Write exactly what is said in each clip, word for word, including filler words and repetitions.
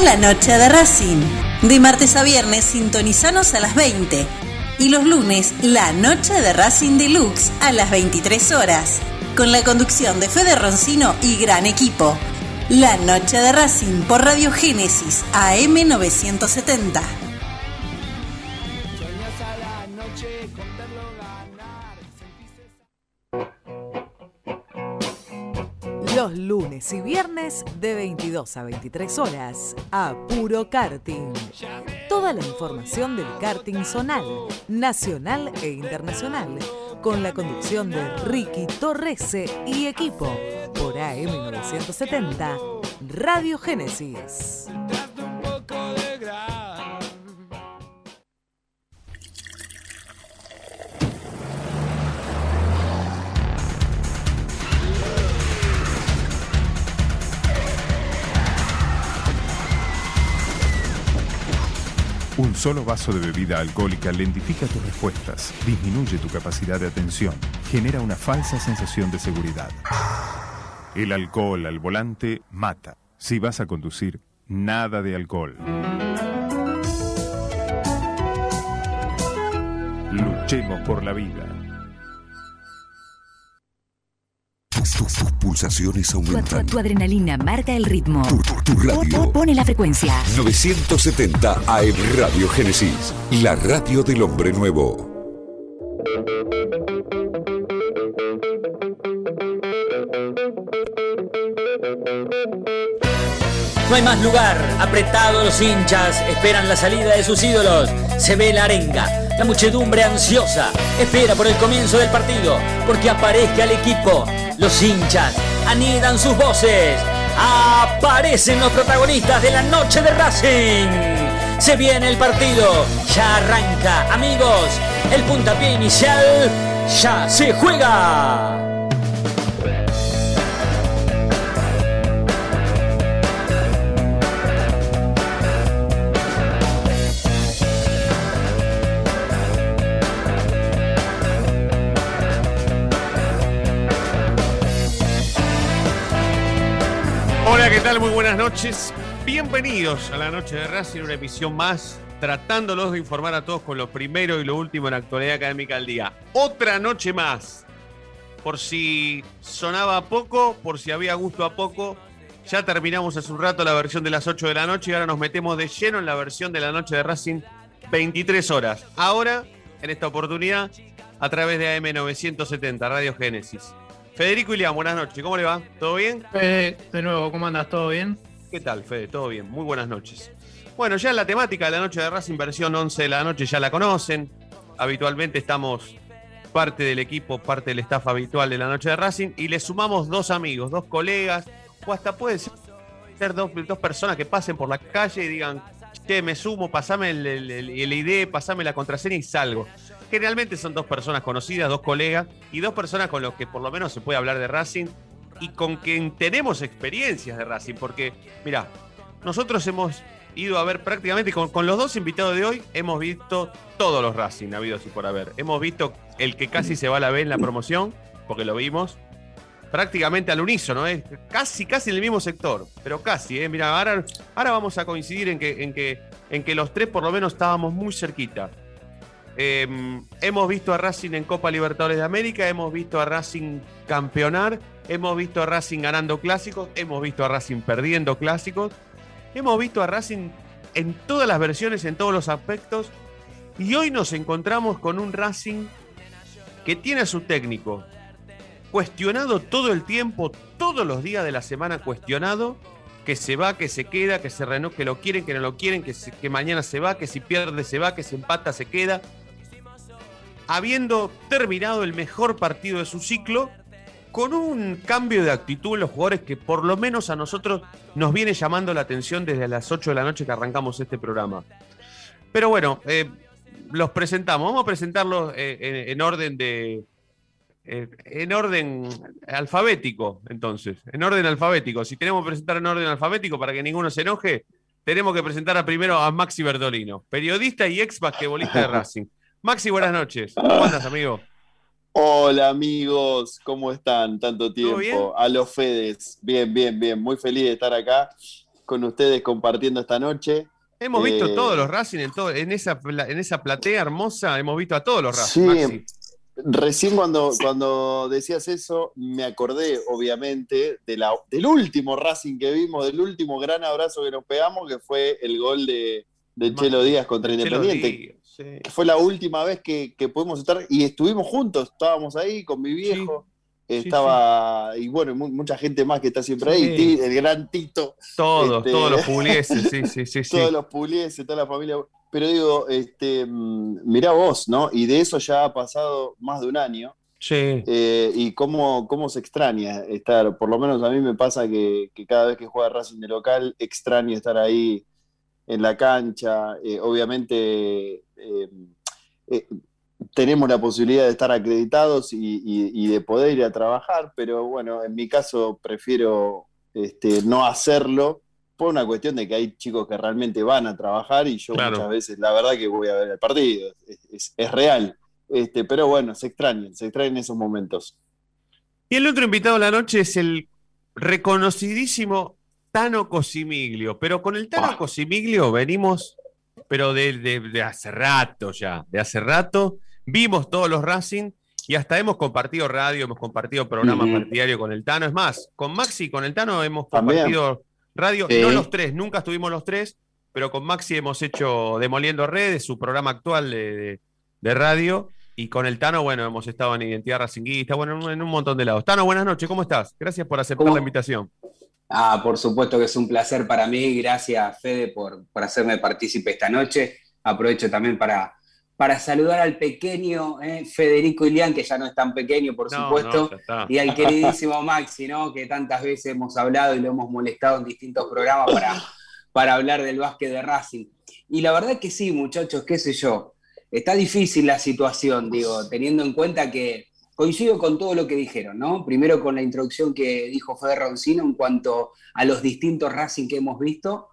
La noche de Racing, de martes a viernes sintonizanos a las veinte y los lunes la noche de Racing Deluxe a las veintitrés horas con la conducción de Fede Roncino y gran equipo. La noche de Racing por Radiogénesis A M novecientos setenta. Los lunes y viernes de veintidós a veintitrés horas a Puro Karting. Toda la información del karting zonal, nacional e internacional, con la conducción de Ricky Torres y equipo por A M novecientos setenta, Radio Génesis. Un solo vaso de bebida alcohólica lentifica tus respuestas, disminuye tu capacidad de atención, genera una falsa sensación de seguridad. El alcohol al volante mata. Si vas a conducir, nada de alcohol. Luchemos por la vida. Tus, tus pulsaciones aumentan. Tu, tu, tu adrenalina marca el ritmo. Tu, tu, tu radio. O, o pone la frecuencia. novecientos setenta A M Radio Génesis, la radio del hombre nuevo. No hay más lugar. Apretados los hinchas esperan la salida de sus ídolos. Se ve la arenga. La muchedumbre ansiosa espera por el comienzo del partido, porque aparezca el equipo. Los hinchas anidan sus voces. Aparecen los protagonistas de la noche de Racing. Se viene el partido. Ya arranca, amigos. El puntapié inicial ya se juega. ¿Qué tal? Muy buenas noches. Bienvenidos a la noche de Racing, una emisión más, tratándolos de informar a todos con lo primero y lo último en la actualidad académica del día. Otra noche más. Por si sonaba poco, por si había gusto a poco, ya terminamos hace un rato la versión de las ocho de la noche y ahora nos metemos de lleno en la versión de la noche de Racing, veintitrés horas. Ahora, en esta oportunidad, a través de A M novecientos setenta, Radio Génesis. Federico Ilián, buenas noches, ¿cómo le va? ¿Todo bien? Fede, de nuevo, ¿cómo andas? ¿Todo bien? ¿Qué tal, Fede? Todo bien, muy buenas noches. Bueno, ya la temática de la noche de Racing, versión once de la noche, ya la conocen. Habitualmente estamos parte del equipo, parte del staff habitual de la noche de Racing, y le sumamos dos amigos, dos colegas, o hasta puede ser dos, dos personas que pasen por la calle y digan, che, me sumo, pasame el, el, el I D, pasame la contraseña y salgo. Generalmente son dos personas conocidas, dos colegas y dos personas con los que por lo menos se puede hablar de Racing y con quien tenemos experiencias de Racing, porque mirá, nosotros hemos ido a ver prácticamente con, con los dos invitados de hoy, hemos visto todos los Racing habidos y por haber. Hemos visto el que casi se va a la B en la promoción, porque lo vimos prácticamente al unísono, ¿eh? Casi, casi en el mismo sector, pero casi, ¿eh? Mirá, ahora, ahora vamos a coincidir en que, en, que, en que los tres por lo menos estábamos muy cerquita. Eh, hemos visto a Racing en Copa Libertadores de América, hemos visto a Racing campeonar, hemos visto a Racing ganando clásicos, hemos visto a Racing perdiendo clásicos, hemos visto a Racing en todas las versiones, en todos los aspectos, y hoy nos encontramos con un Racing que tiene a su técnico cuestionado todo el tiempo, todos los días de la semana cuestionado, que se va, que se queda, que se renova, que lo quieren, que no lo quieren, que, se, que mañana se va, que si pierde se va, que si empata se queda. Habiendo terminado el mejor partido de su ciclo, con un cambio de actitud en los jugadores que por lo menos a nosotros nos viene llamando la atención desde las ocho de la noche que arrancamos este programa. Pero bueno, eh, los presentamos. Vamos a presentarlos eh, en, en orden de... Eh, en orden alfabético, entonces. En orden alfabético. Si tenemos que presentar en orden alfabético para que ninguno se enoje, tenemos que presentar a primero a Maxi Bertolino, periodista y ex basquetbolista de Racing. Maxi, buenas noches. ¿Cómo andas, amigo? Hola, amigos. ¿Cómo están? Tanto tiempo. A los Fedes. Bien, bien, bien. Muy feliz de estar acá. con ustedes compartiendo esta noche. Hemos eh, visto todos los Racing, en, todo, en, esa, en esa platea hermosa, hemos visto a todos los Racing. Sí, Maxi. Recién cuando, cuando decías eso, me acordé, obviamente, de la, del último Racing que vimos, del último gran abrazo que nos pegamos, que fue el gol de, de Chelo Díaz contra Independiente. Sí. Fue la última vez que, que pudimos estar, y estuvimos juntos, estábamos ahí con mi viejo, sí, estaba, sí, sí. y bueno, mucha gente más que está siempre sí. ahí, el gran Tito. Todos, este, todos los Puglieses, sí, sí, sí. Todos sí. los Puglieses, toda la familia. Pero digo, este, mirá vos, ¿no? Y de eso ya ha pasado más de un año. Sí. Eh, y cómo, cómo se extraña estar, por lo menos a mí me pasa que, que cada vez que juega Racing de local, extraño estar ahí en la cancha, eh, obviamente... Eh, eh, tenemos la posibilidad de estar acreditados y, y, y de poder ir a trabajar, pero bueno, en mi caso prefiero este, no hacerlo por una cuestión de que hay chicos que realmente van a trabajar y yo claro. muchas veces la verdad que voy a ver el partido, es, es, es real, este, pero bueno, se extrañan, se extrañan esos momentos. Y el otro invitado de la noche es el reconocidísimo Tano Coccimiglio, pero con el Tano ah. Coccimiglio venimos... pero de, de, de hace rato ya, de hace rato, vimos todos los Racing y hasta hemos compartido radio, hemos compartido programas mm. partidarios con el Tano, es más, con Maxi, con el Tano hemos compartido También. radio, sí. no los tres, nunca estuvimos los tres, pero con Maxi hemos hecho Demoliendo Redes, su programa actual de, de, de radio, y con el Tano, bueno, hemos estado en Identidad Racinguista, bueno, en un montón de lados. Tano, buenas noches, ¿cómo estás? Gracias por aceptar ¿Cómo? la invitación. Ah, por supuesto que es un placer para mí, gracias Fede por, por hacerme partícipe esta noche. Aprovecho también para, para saludar al pequeño eh, Federico Ilián, que ya no es tan pequeño, por no, supuesto, no, y al queridísimo Maxi, ¿no? que tantas veces hemos hablado y lo hemos molestado en distintos programas para, para hablar del básquet de Racing. Y la verdad que sí, muchachos, qué sé yo, está difícil la situación, digo, teniendo en cuenta que coincido con todo lo que dijeron, ¿no? Primero con la introducción que dijo Fede Roncino en cuanto a los distintos Racing que hemos visto,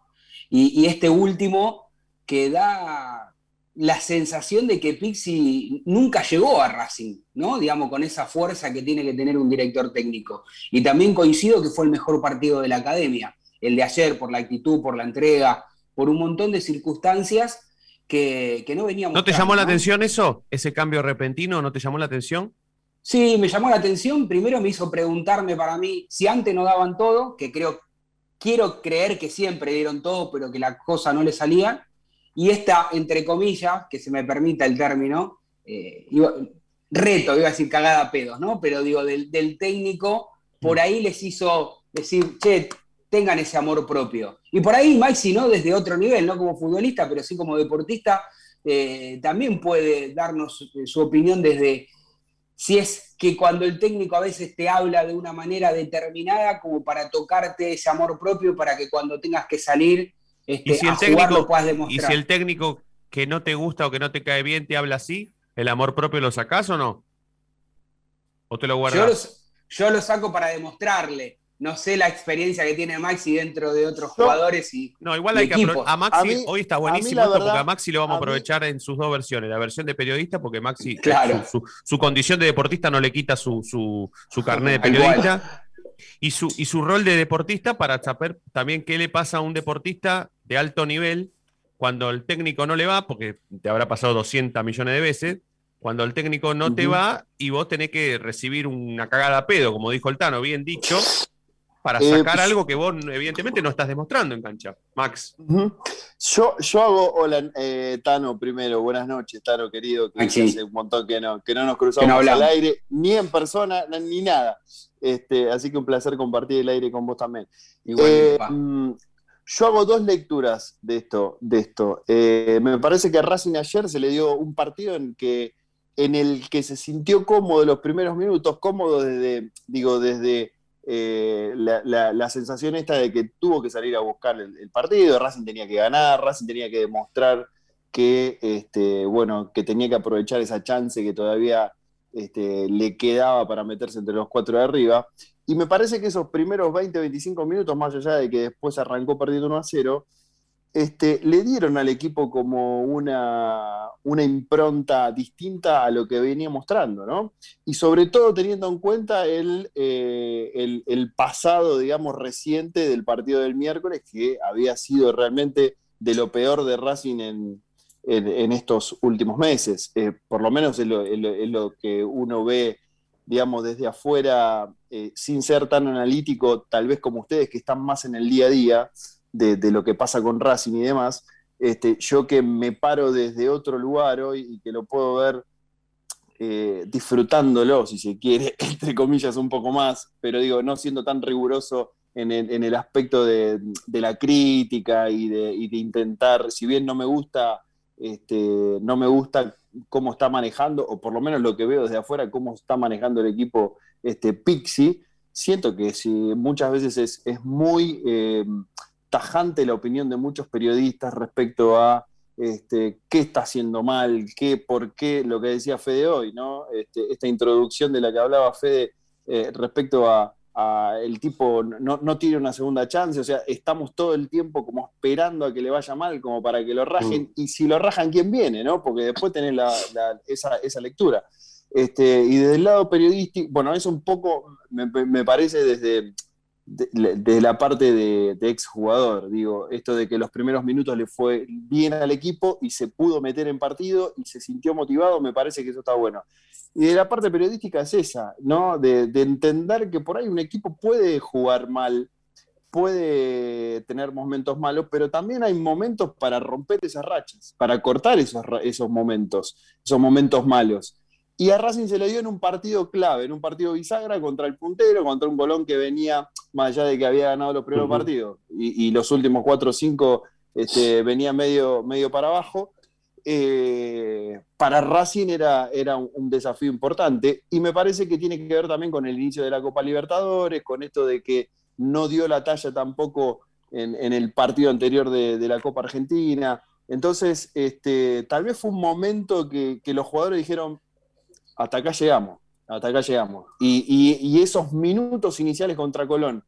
y, y este último que da la sensación de que Pixi nunca llegó a Racing, ¿no? Digamos, con esa fuerza que tiene que tener un director técnico. Y también coincido que fue el mejor partido de la academia, el de ayer, por la actitud, por la entrega, por un montón de circunstancias que, que no veníamos... ¿No te llamó la atención eso? ¿Ese cambio repentino no te llamó la atención? Sí, me llamó la atención, primero me hizo preguntarme para mí si antes no daban todo, que creo, quiero creer que siempre dieron todo, pero que la cosa no le salía, y esta, entre comillas, que se me permita el término, eh, iba, reto, iba a decir cagada a pedos, ¿no? Pero digo, del, del técnico, por ahí les hizo decir, che, tengan ese amor propio. Y por ahí, Maxi, no desde otro nivel, no como futbolista, pero sí como deportista, eh, también puede darnos su, su opinión desde... Si es que cuando el técnico a veces te habla de una manera determinada como para tocarte ese amor propio para que cuando tengas que salir este, si a jugar lo puedas demostrar. Y si el técnico que no te gusta o que no te cae bien te habla así, ¿el amor propio lo sacás o no? ¿O te lo guardás? Yo, yo lo saco para demostrarle. No sé la experiencia que tiene Maxi dentro de otros no, jugadores y No, igual hay equipos. que a Maxi a mí, hoy está buenísimo a esto verdad, porque a Maxi lo vamos a aprovechar a mí, en sus dos versiones, la versión de periodista porque Maxi claro. su, su, su condición de deportista no le quita su, su, su carnet de periodista y su, y su rol de deportista para saber también qué le pasa a un deportista de alto nivel cuando el técnico no le va, porque te habrá pasado doscientos millones de veces, cuando el técnico no uh-huh. te va y vos tenés que recibir una cagada a pedo, como dijo el Tano, bien dicho, para sacar eh, algo que vos evidentemente no estás demostrando en cancha, Max. Uh-huh. Yo, yo hago, hola, eh, Tano, primero, buenas noches, Tano, querido, que sí. hace un montón que no, que no nos cruzamos no al aire, ni en persona, ni nada. Este, así que un placer compartir el aire con vos también. Igual, eh, yo hago dos lecturas de esto. De esto. Eh, me parece que a Racing ayer se le dio un partido en que en el que se sintió cómodo los primeros minutos, cómodo desde, digo, desde... Eh, la, la, la sensación esta de que tuvo que salir a buscar el, el partido, Racing tenía que ganar, Racing tenía que demostrar que, este, bueno, que tenía que aprovechar esa chance que todavía este, le quedaba para meterse entre los cuatro de arriba, y me parece que esos primeros veinte a veinticinco minutos, más allá de que después arrancó perdiendo uno a cero, Este, le dieron al equipo como una, una impronta distinta a lo que venía mostrando, ¿no? Y sobre todo teniendo en cuenta el, eh, el, el pasado, digamos, reciente del partido del miércoles, que había sido realmente de lo peor de Racing en, en, en estos últimos meses. Eh, por lo menos es lo, es lo, es lo que uno ve, digamos, desde afuera, eh, sin ser tan analítico, tal vez como ustedes, que están más en el día a día, De, de lo que pasa con Racing y demás. Este, yo que me paro desde otro lugar hoy y que lo puedo ver eh, disfrutándolo, si se quiere, entre comillas, un poco más, pero digo, no siendo tan riguroso en el, en el aspecto de, de la crítica y de, y de intentar, si bien no me gusta, este, no me gusta cómo está manejando, o por lo menos lo que veo desde afuera, cómo está manejando el equipo este, Pixi, siento que si, muchas veces es, es muy... Eh, tajante la opinión de muchos periodistas respecto a este, qué está haciendo mal, qué, por qué, lo que decía Fede hoy, ¿no? Este, esta introducción de la que hablaba Fede eh, respecto a, a el tipo no, no tiene una segunda chance, o sea, estamos todo el tiempo como esperando a que le vaya mal, como para que lo rajen, mm. y si lo rajan, ¿quién viene, no? Porque después tenés la, la, esa, esa lectura. Este, y desde el lado periodístico, bueno, eso un poco me, me parece desde... De, de la parte de, de exjugador, digo, esto de que los primeros minutos le fue bien al equipo y se pudo meter en partido y se sintió motivado, me parece que eso está bueno. Y de la parte periodística es esa, ¿no? De, de entender que por ahí un equipo puede jugar mal, puede tener momentos malos, pero también hay momentos para romper esas rachas, para cortar esos, esos momentos, esos momentos malos. Y a Racing se le dio en un partido clave, en un partido bisagra contra el puntero, contra un Colón que venía, más allá de que había ganado los primeros uh-huh. partidos, y, y los últimos cuatro o cinco este, venía medio, medio para abajo. Eh, para Racing era, era un, un desafío importante, y me parece que tiene que ver también con el inicio de la Copa Libertadores, con esto de que no dio la talla tampoco en, en el partido anterior de, de la Copa Argentina. Entonces, este, tal vez fue un momento que, que los jugadores dijeron... Hasta acá llegamos, hasta acá llegamos. Y, y, y esos minutos iniciales contra Colón,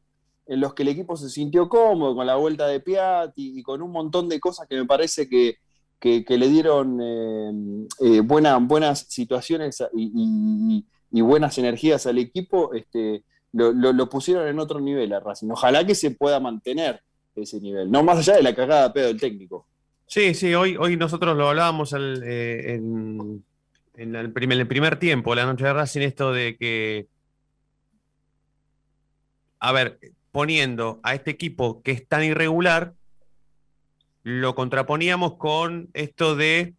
en los que el equipo se sintió cómodo, con la vuelta de Piatti y, y con un montón de cosas que me parece que, que, que le dieron eh, eh, buena, buenas situaciones y, y, y buenas energías al equipo, este, lo, lo, lo pusieron en otro nivel a Racing. Ojalá que se pueda mantener ese nivel, no más allá de la cagada de pedo del técnico. Sí, sí, hoy, hoy nosotros lo hablábamos al, eh, en... En el, primer, en el primer tiempo, la noche de Racing, esto de que, a ver, poniendo a este equipo que es tan irregular, lo contraponíamos con esto de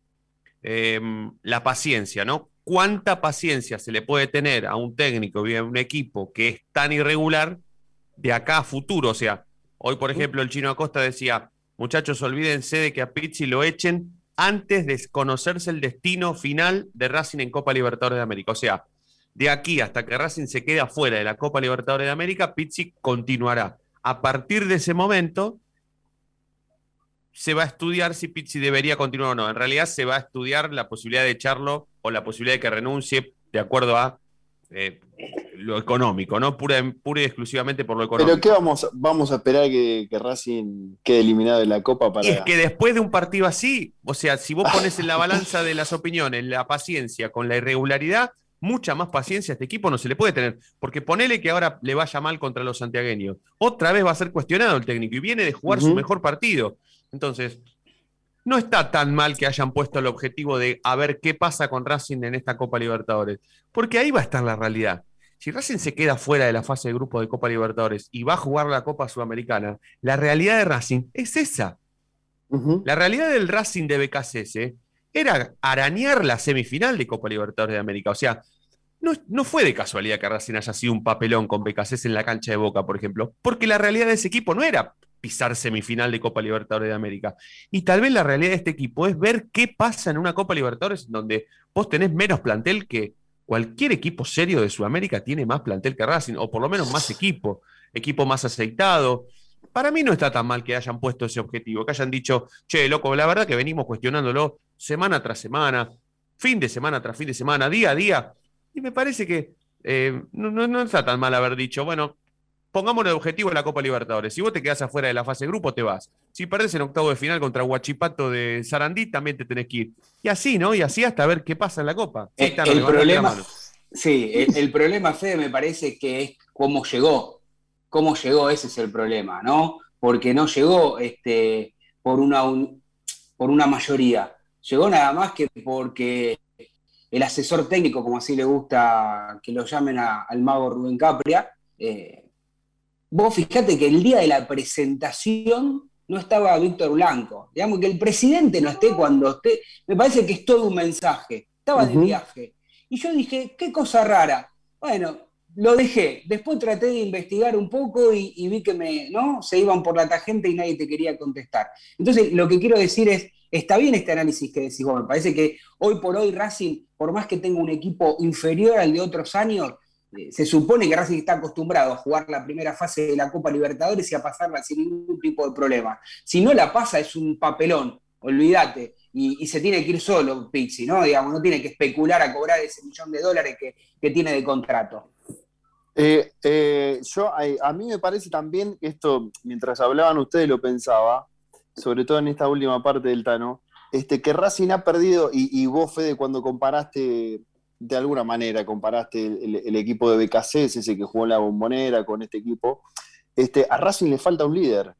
eh, la paciencia, ¿no? ¿Cuánta paciencia se le puede tener a un técnico y a un equipo que es tan irregular de acá a futuro? O sea, hoy, por ejemplo, el Chino Acosta decía, muchachos, olvídense de que a Pizzi lo echen antes de conocerse el destino final de Racing en Copa Libertadores de América. O sea, de aquí hasta que Racing se quede afuera de la Copa Libertadores de América, Pizzi continuará. A partir de ese momento se va a estudiar si Pizzi debería continuar o no. En realidad se va a estudiar la posibilidad de echarlo o la posibilidad de que renuncie de acuerdo a eh, lo económico, ¿no? Pura, pura y exclusivamente por lo económico. ¿Pero qué vamos, vamos a esperar que, que Racing quede eliminado de la Copa para...? Y es que después de un partido así, o sea, si vos pones en la balanza de las opiniones la paciencia con la irregularidad, mucha más paciencia a este equipo no se le puede tener, porque ponele que ahora le vaya mal contra los santiagueños, otra vez va a ser cuestionado el técnico y viene de jugar uh-huh. su mejor partido. Entonces, no está tan mal que hayan puesto el objetivo de a ver qué pasa con Racing en esta Copa Libertadores, porque ahí va a estar la realidad. Si Racing se queda fuera de la fase de grupo de Copa Libertadores y va a jugar la Copa Sudamericana, la realidad de Racing es esa. Uh-huh. La realidad del Racing de B K C era arañar la semifinal de Copa Libertadores de América. O sea, no, no fue de casualidad que Racing haya sido un papelón con B K C en la cancha de Boca, por ejemplo, porque la realidad de ese equipo no era pisar semifinal de Copa Libertadores de América. Y tal vez la realidad de este equipo es ver qué pasa en una Copa Libertadores donde vos tenés menos plantel que... Cualquier equipo serio de Sudamérica tiene más plantel que Racing, o por lo menos más equipo, equipo más aceitado. Para mí no está tan mal que hayan puesto ese objetivo, que hayan dicho, che, loco, la verdad que venimos cuestionándolo semana tras semana, fin de semana tras fin de semana, día a día, y me parece que eh, no, no, no está tan mal haber dicho, bueno, Pongámonos de objetivo en la Copa Libertadores. Si vos te quedás afuera de la fase de grupo, te vas. Si perdés en octavo de final contra Huachipato de Sarandí, también te tenés que ir. Y así, ¿no? Y así hasta ver qué pasa en la Copa. Sí, eh, el problema, sí, el, el problema, Fede, me parece que es cómo llegó. Cómo llegó, ese es el problema, ¿no? Porque no llegó este, por, una, un, por una mayoría. Llegó nada más que porque el asesor técnico, como así le gusta que lo llamen a, al mago Rubén Capria, eh, vos fijate que el día de la presentación no estaba Víctor Blanco. Digamos que el presidente no esté cuando esté. Me parece que es todo un mensaje. Estaba de viaje. Y yo dije, qué cosa rara. Bueno, lo dejé. Después traté de investigar un poco y, y vi que me, ¿no? se iban por la tangente y nadie te quería contestar. Entonces, lo que quiero decir es, está bien este análisis que decís vos. Me parece que hoy por hoy Racing, por más que tenga un equipo inferior al de otros años, se supone que Racing está acostumbrado a jugar la primera fase de la Copa Libertadores y a pasarla sin ningún tipo de problema. Si no la pasa es un papelón, olvídate, y, y se tiene que ir solo Pixi, ¿no? Digamos, no tiene que especular a cobrar ese millón de dólares que, que tiene de contrato. Eh, eh, yo, a mí me parece también, esto, mientras hablaban ustedes lo pensaba, sobre todo en esta última parte del Tano, este, que Racing ha perdido, y, y vos, Fede, cuando comparaste... de alguna manera comparaste el, el, el equipo de B K C, ese que jugó en la Bombonera, con este equipo. Este, a Racing le falta un líder.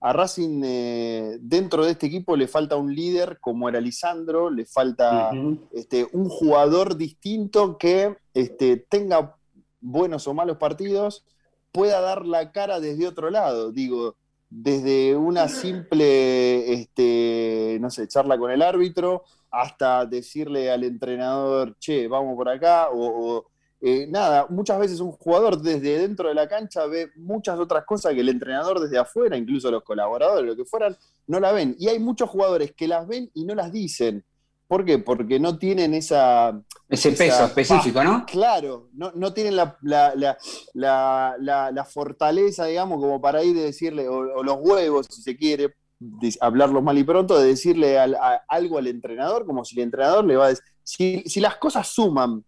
A Racing, eh, dentro de este equipo, le falta un líder como era Lisandro, le falta uh-huh. este, un jugador distinto que este, tenga buenos o malos partidos, pueda dar la cara desde otro lado. Digo, desde una simple este, no sé, charla con el árbitro, hasta decirle al entrenador, che, vamos por acá, o, o eh, nada, muchas veces un jugador desde dentro de la cancha ve muchas otras cosas que el entrenador desde afuera, incluso los colaboradores, lo que fueran, no la ven. Y hay muchos jugadores que las ven y no las dicen. ¿Por qué? Porque no tienen esa... Ese esa, peso específico, ah, ¿no? Claro, no, no tienen la, la, la, la, la, la fortaleza, digamos, como para ir de decirle, o, o los huevos, si se quiere, hablarlo mal y pronto, de decirle al, a, algo al entrenador, como si el entrenador le va a decir, si, si las cosas suman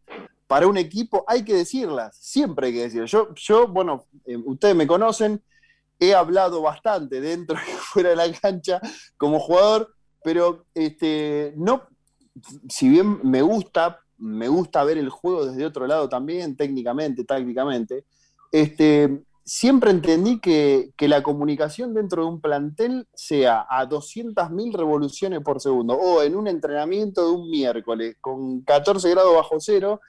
para un equipo, hay que decirlas, siempre hay que decirlas. Yo, yo bueno, eh, ustedes me conocen, he hablado bastante dentro y fuera de la cancha como jugador, pero este, no, si bien me gusta, me gusta ver el juego desde otro lado también, técnicamente, tácticamente, este... siempre entendí que, que la comunicación dentro de un plantel sea a doscientas mil revoluciones por segundo, o en un entrenamiento de un miércoles con catorce grados bajo cero,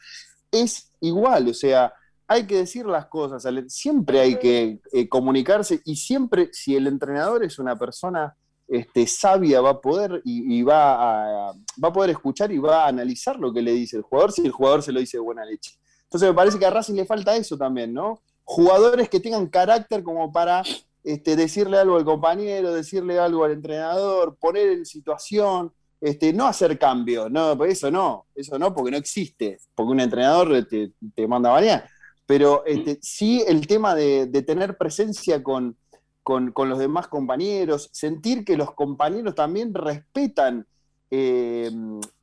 es igual. O sea, hay que decir las cosas, siempre hay que eh, comunicarse, y siempre, si el entrenador es una persona este, sabia, va a poder y, y va, a, va a poder escuchar y va a analizar lo que le dice el jugador, si el jugador se lo dice de buena leche. Entonces me parece que a Racing le falta eso también, ¿no? Jugadores que tengan carácter como para este, decirle algo al compañero, decirle algo al entrenador, poner en situación, este, no hacer cambios, no, eso no, eso no, porque no existe, porque un entrenador te, te manda a bañar. Pero este, sí el tema de, de tener presencia con, con, con los demás compañeros, sentir que los compañeros también respetan eh,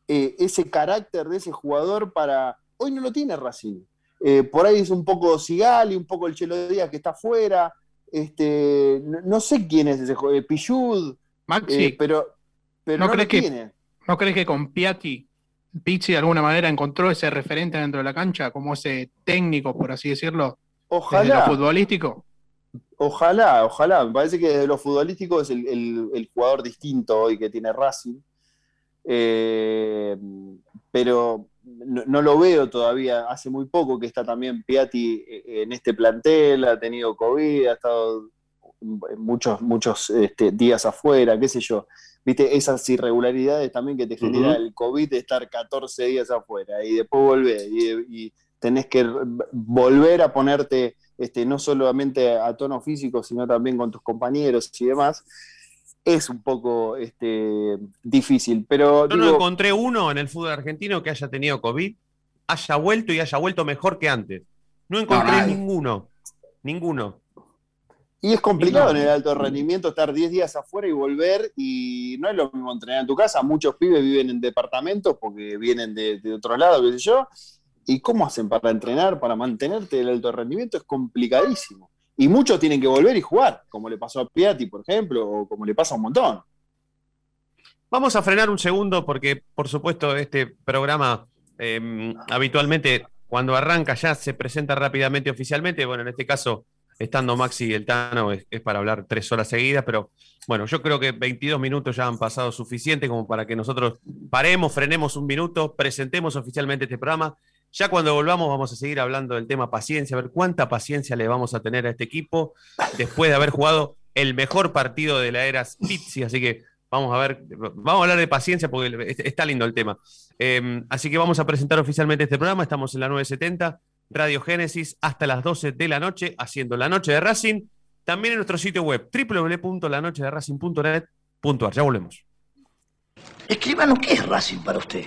eh, ese carácter de ese jugador para... Hoy no lo tiene Racing. Eh, por ahí es un poco Sigali, un poco el Chelo Díaz que está afuera, este, no, no sé quién es ese jugador, Pillud, Maxi, eh, pero, pero ¿no, no crees lo que, tiene. ¿No crees que con Piatti, Pixi de alguna manera encontró ese referente dentro de la cancha, como ese técnico, por así decirlo, ojalá, desde lo futbolístico? Ojalá, ojalá, me parece que desde lo futbolístico es el, el, el jugador distinto hoy que tiene Racing, eh, pero... No, no lo veo todavía, hace muy poco que está también Piatti en este plantel, ha tenido COVID, ha estado muchos, muchos este, días afuera, qué sé yo. Viste, esas irregularidades también que te genera uh-huh. el COVID de estar catorce días afuera y después volver y, y tenés que volver a ponerte este, no solamente a tono físico, sino también con tus compañeros y demás. Es un poco este, difícil, pero... Yo digo, no encontré uno en el fútbol argentino que haya tenido COVID, haya vuelto y haya vuelto mejor que antes. No encontré no, ninguno, ninguno. Y es complicado ninguno. En el alto rendimiento estar diez días afuera y volver, y no es lo mismo entrenar en tu casa. Muchos pibes viven en departamentos porque vienen de, de otro lado, qué sé yo, y cómo hacen para entrenar, para mantenerte en el alto rendimiento, es complicadísimo. Y muchos tienen que volver y jugar, como le pasó a Piatti, por ejemplo, o como le pasa a un montón. Vamos a frenar un segundo porque, por supuesto, este programa eh, habitualmente cuando arranca ya se presenta rápidamente oficialmente. Bueno, en este caso, estando Maxi y el Tano, es, es para hablar tres horas seguidas, pero bueno, yo creo que veintidós minutos ya han pasado suficiente como para que nosotros paremos, frenemos un minuto, presentemos oficialmente este programa. Ya cuando volvamos vamos a seguir hablando del tema paciencia, a ver cuánta paciencia le vamos a tener a este equipo después de haber jugado el mejor partido de la era Pixi, así que vamos a ver, vamos a hablar de paciencia porque está lindo el tema. Eh, así que vamos a presentar oficialmente este programa, estamos en la nueve setenta, Radiogénesis, hasta las doce de la noche, haciendo La Noche de Racing, también en nuestro sitio web, doble u doble u doble u punto la noche de racing punto net punto a r. Ya volvemos. Escribano, ¿qué es Racing para usted?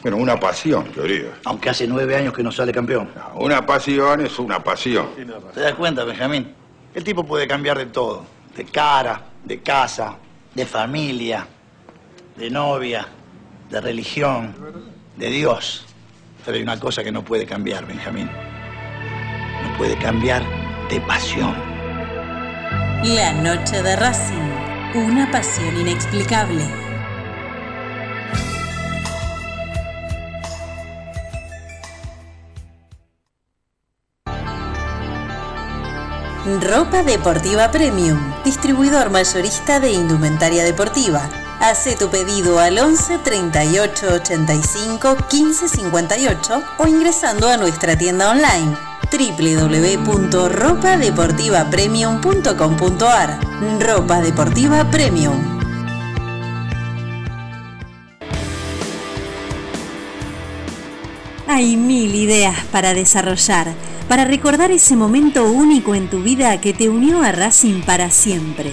Bueno, una pasión, querido. Aunque hace nueve años que no sale campeón. No, una pasión es una pasión. ¿Te das cuenta, Benjamín? El tipo puede cambiar de todo. De cara, de casa, de familia, de novia, de religión, de Dios. Pero hay una cosa que no puede cambiar, Benjamín. No puede cambiar de pasión. La Noche de Racing. Una pasión inexplicable. Ropa Deportiva Premium, distribuidor mayorista de indumentaria deportiva. Hacé tu pedido al once treinta y ocho ochenta y cinco quince cincuenta y ocho o ingresando a nuestra tienda online doble u doble u doble u punto ropa deportiva premium punto com punto a r. Ropa Deportiva Premium. Hay mil ideas para desarrollar, para recordar ese momento único en tu vida que te unió a Racing para siempre.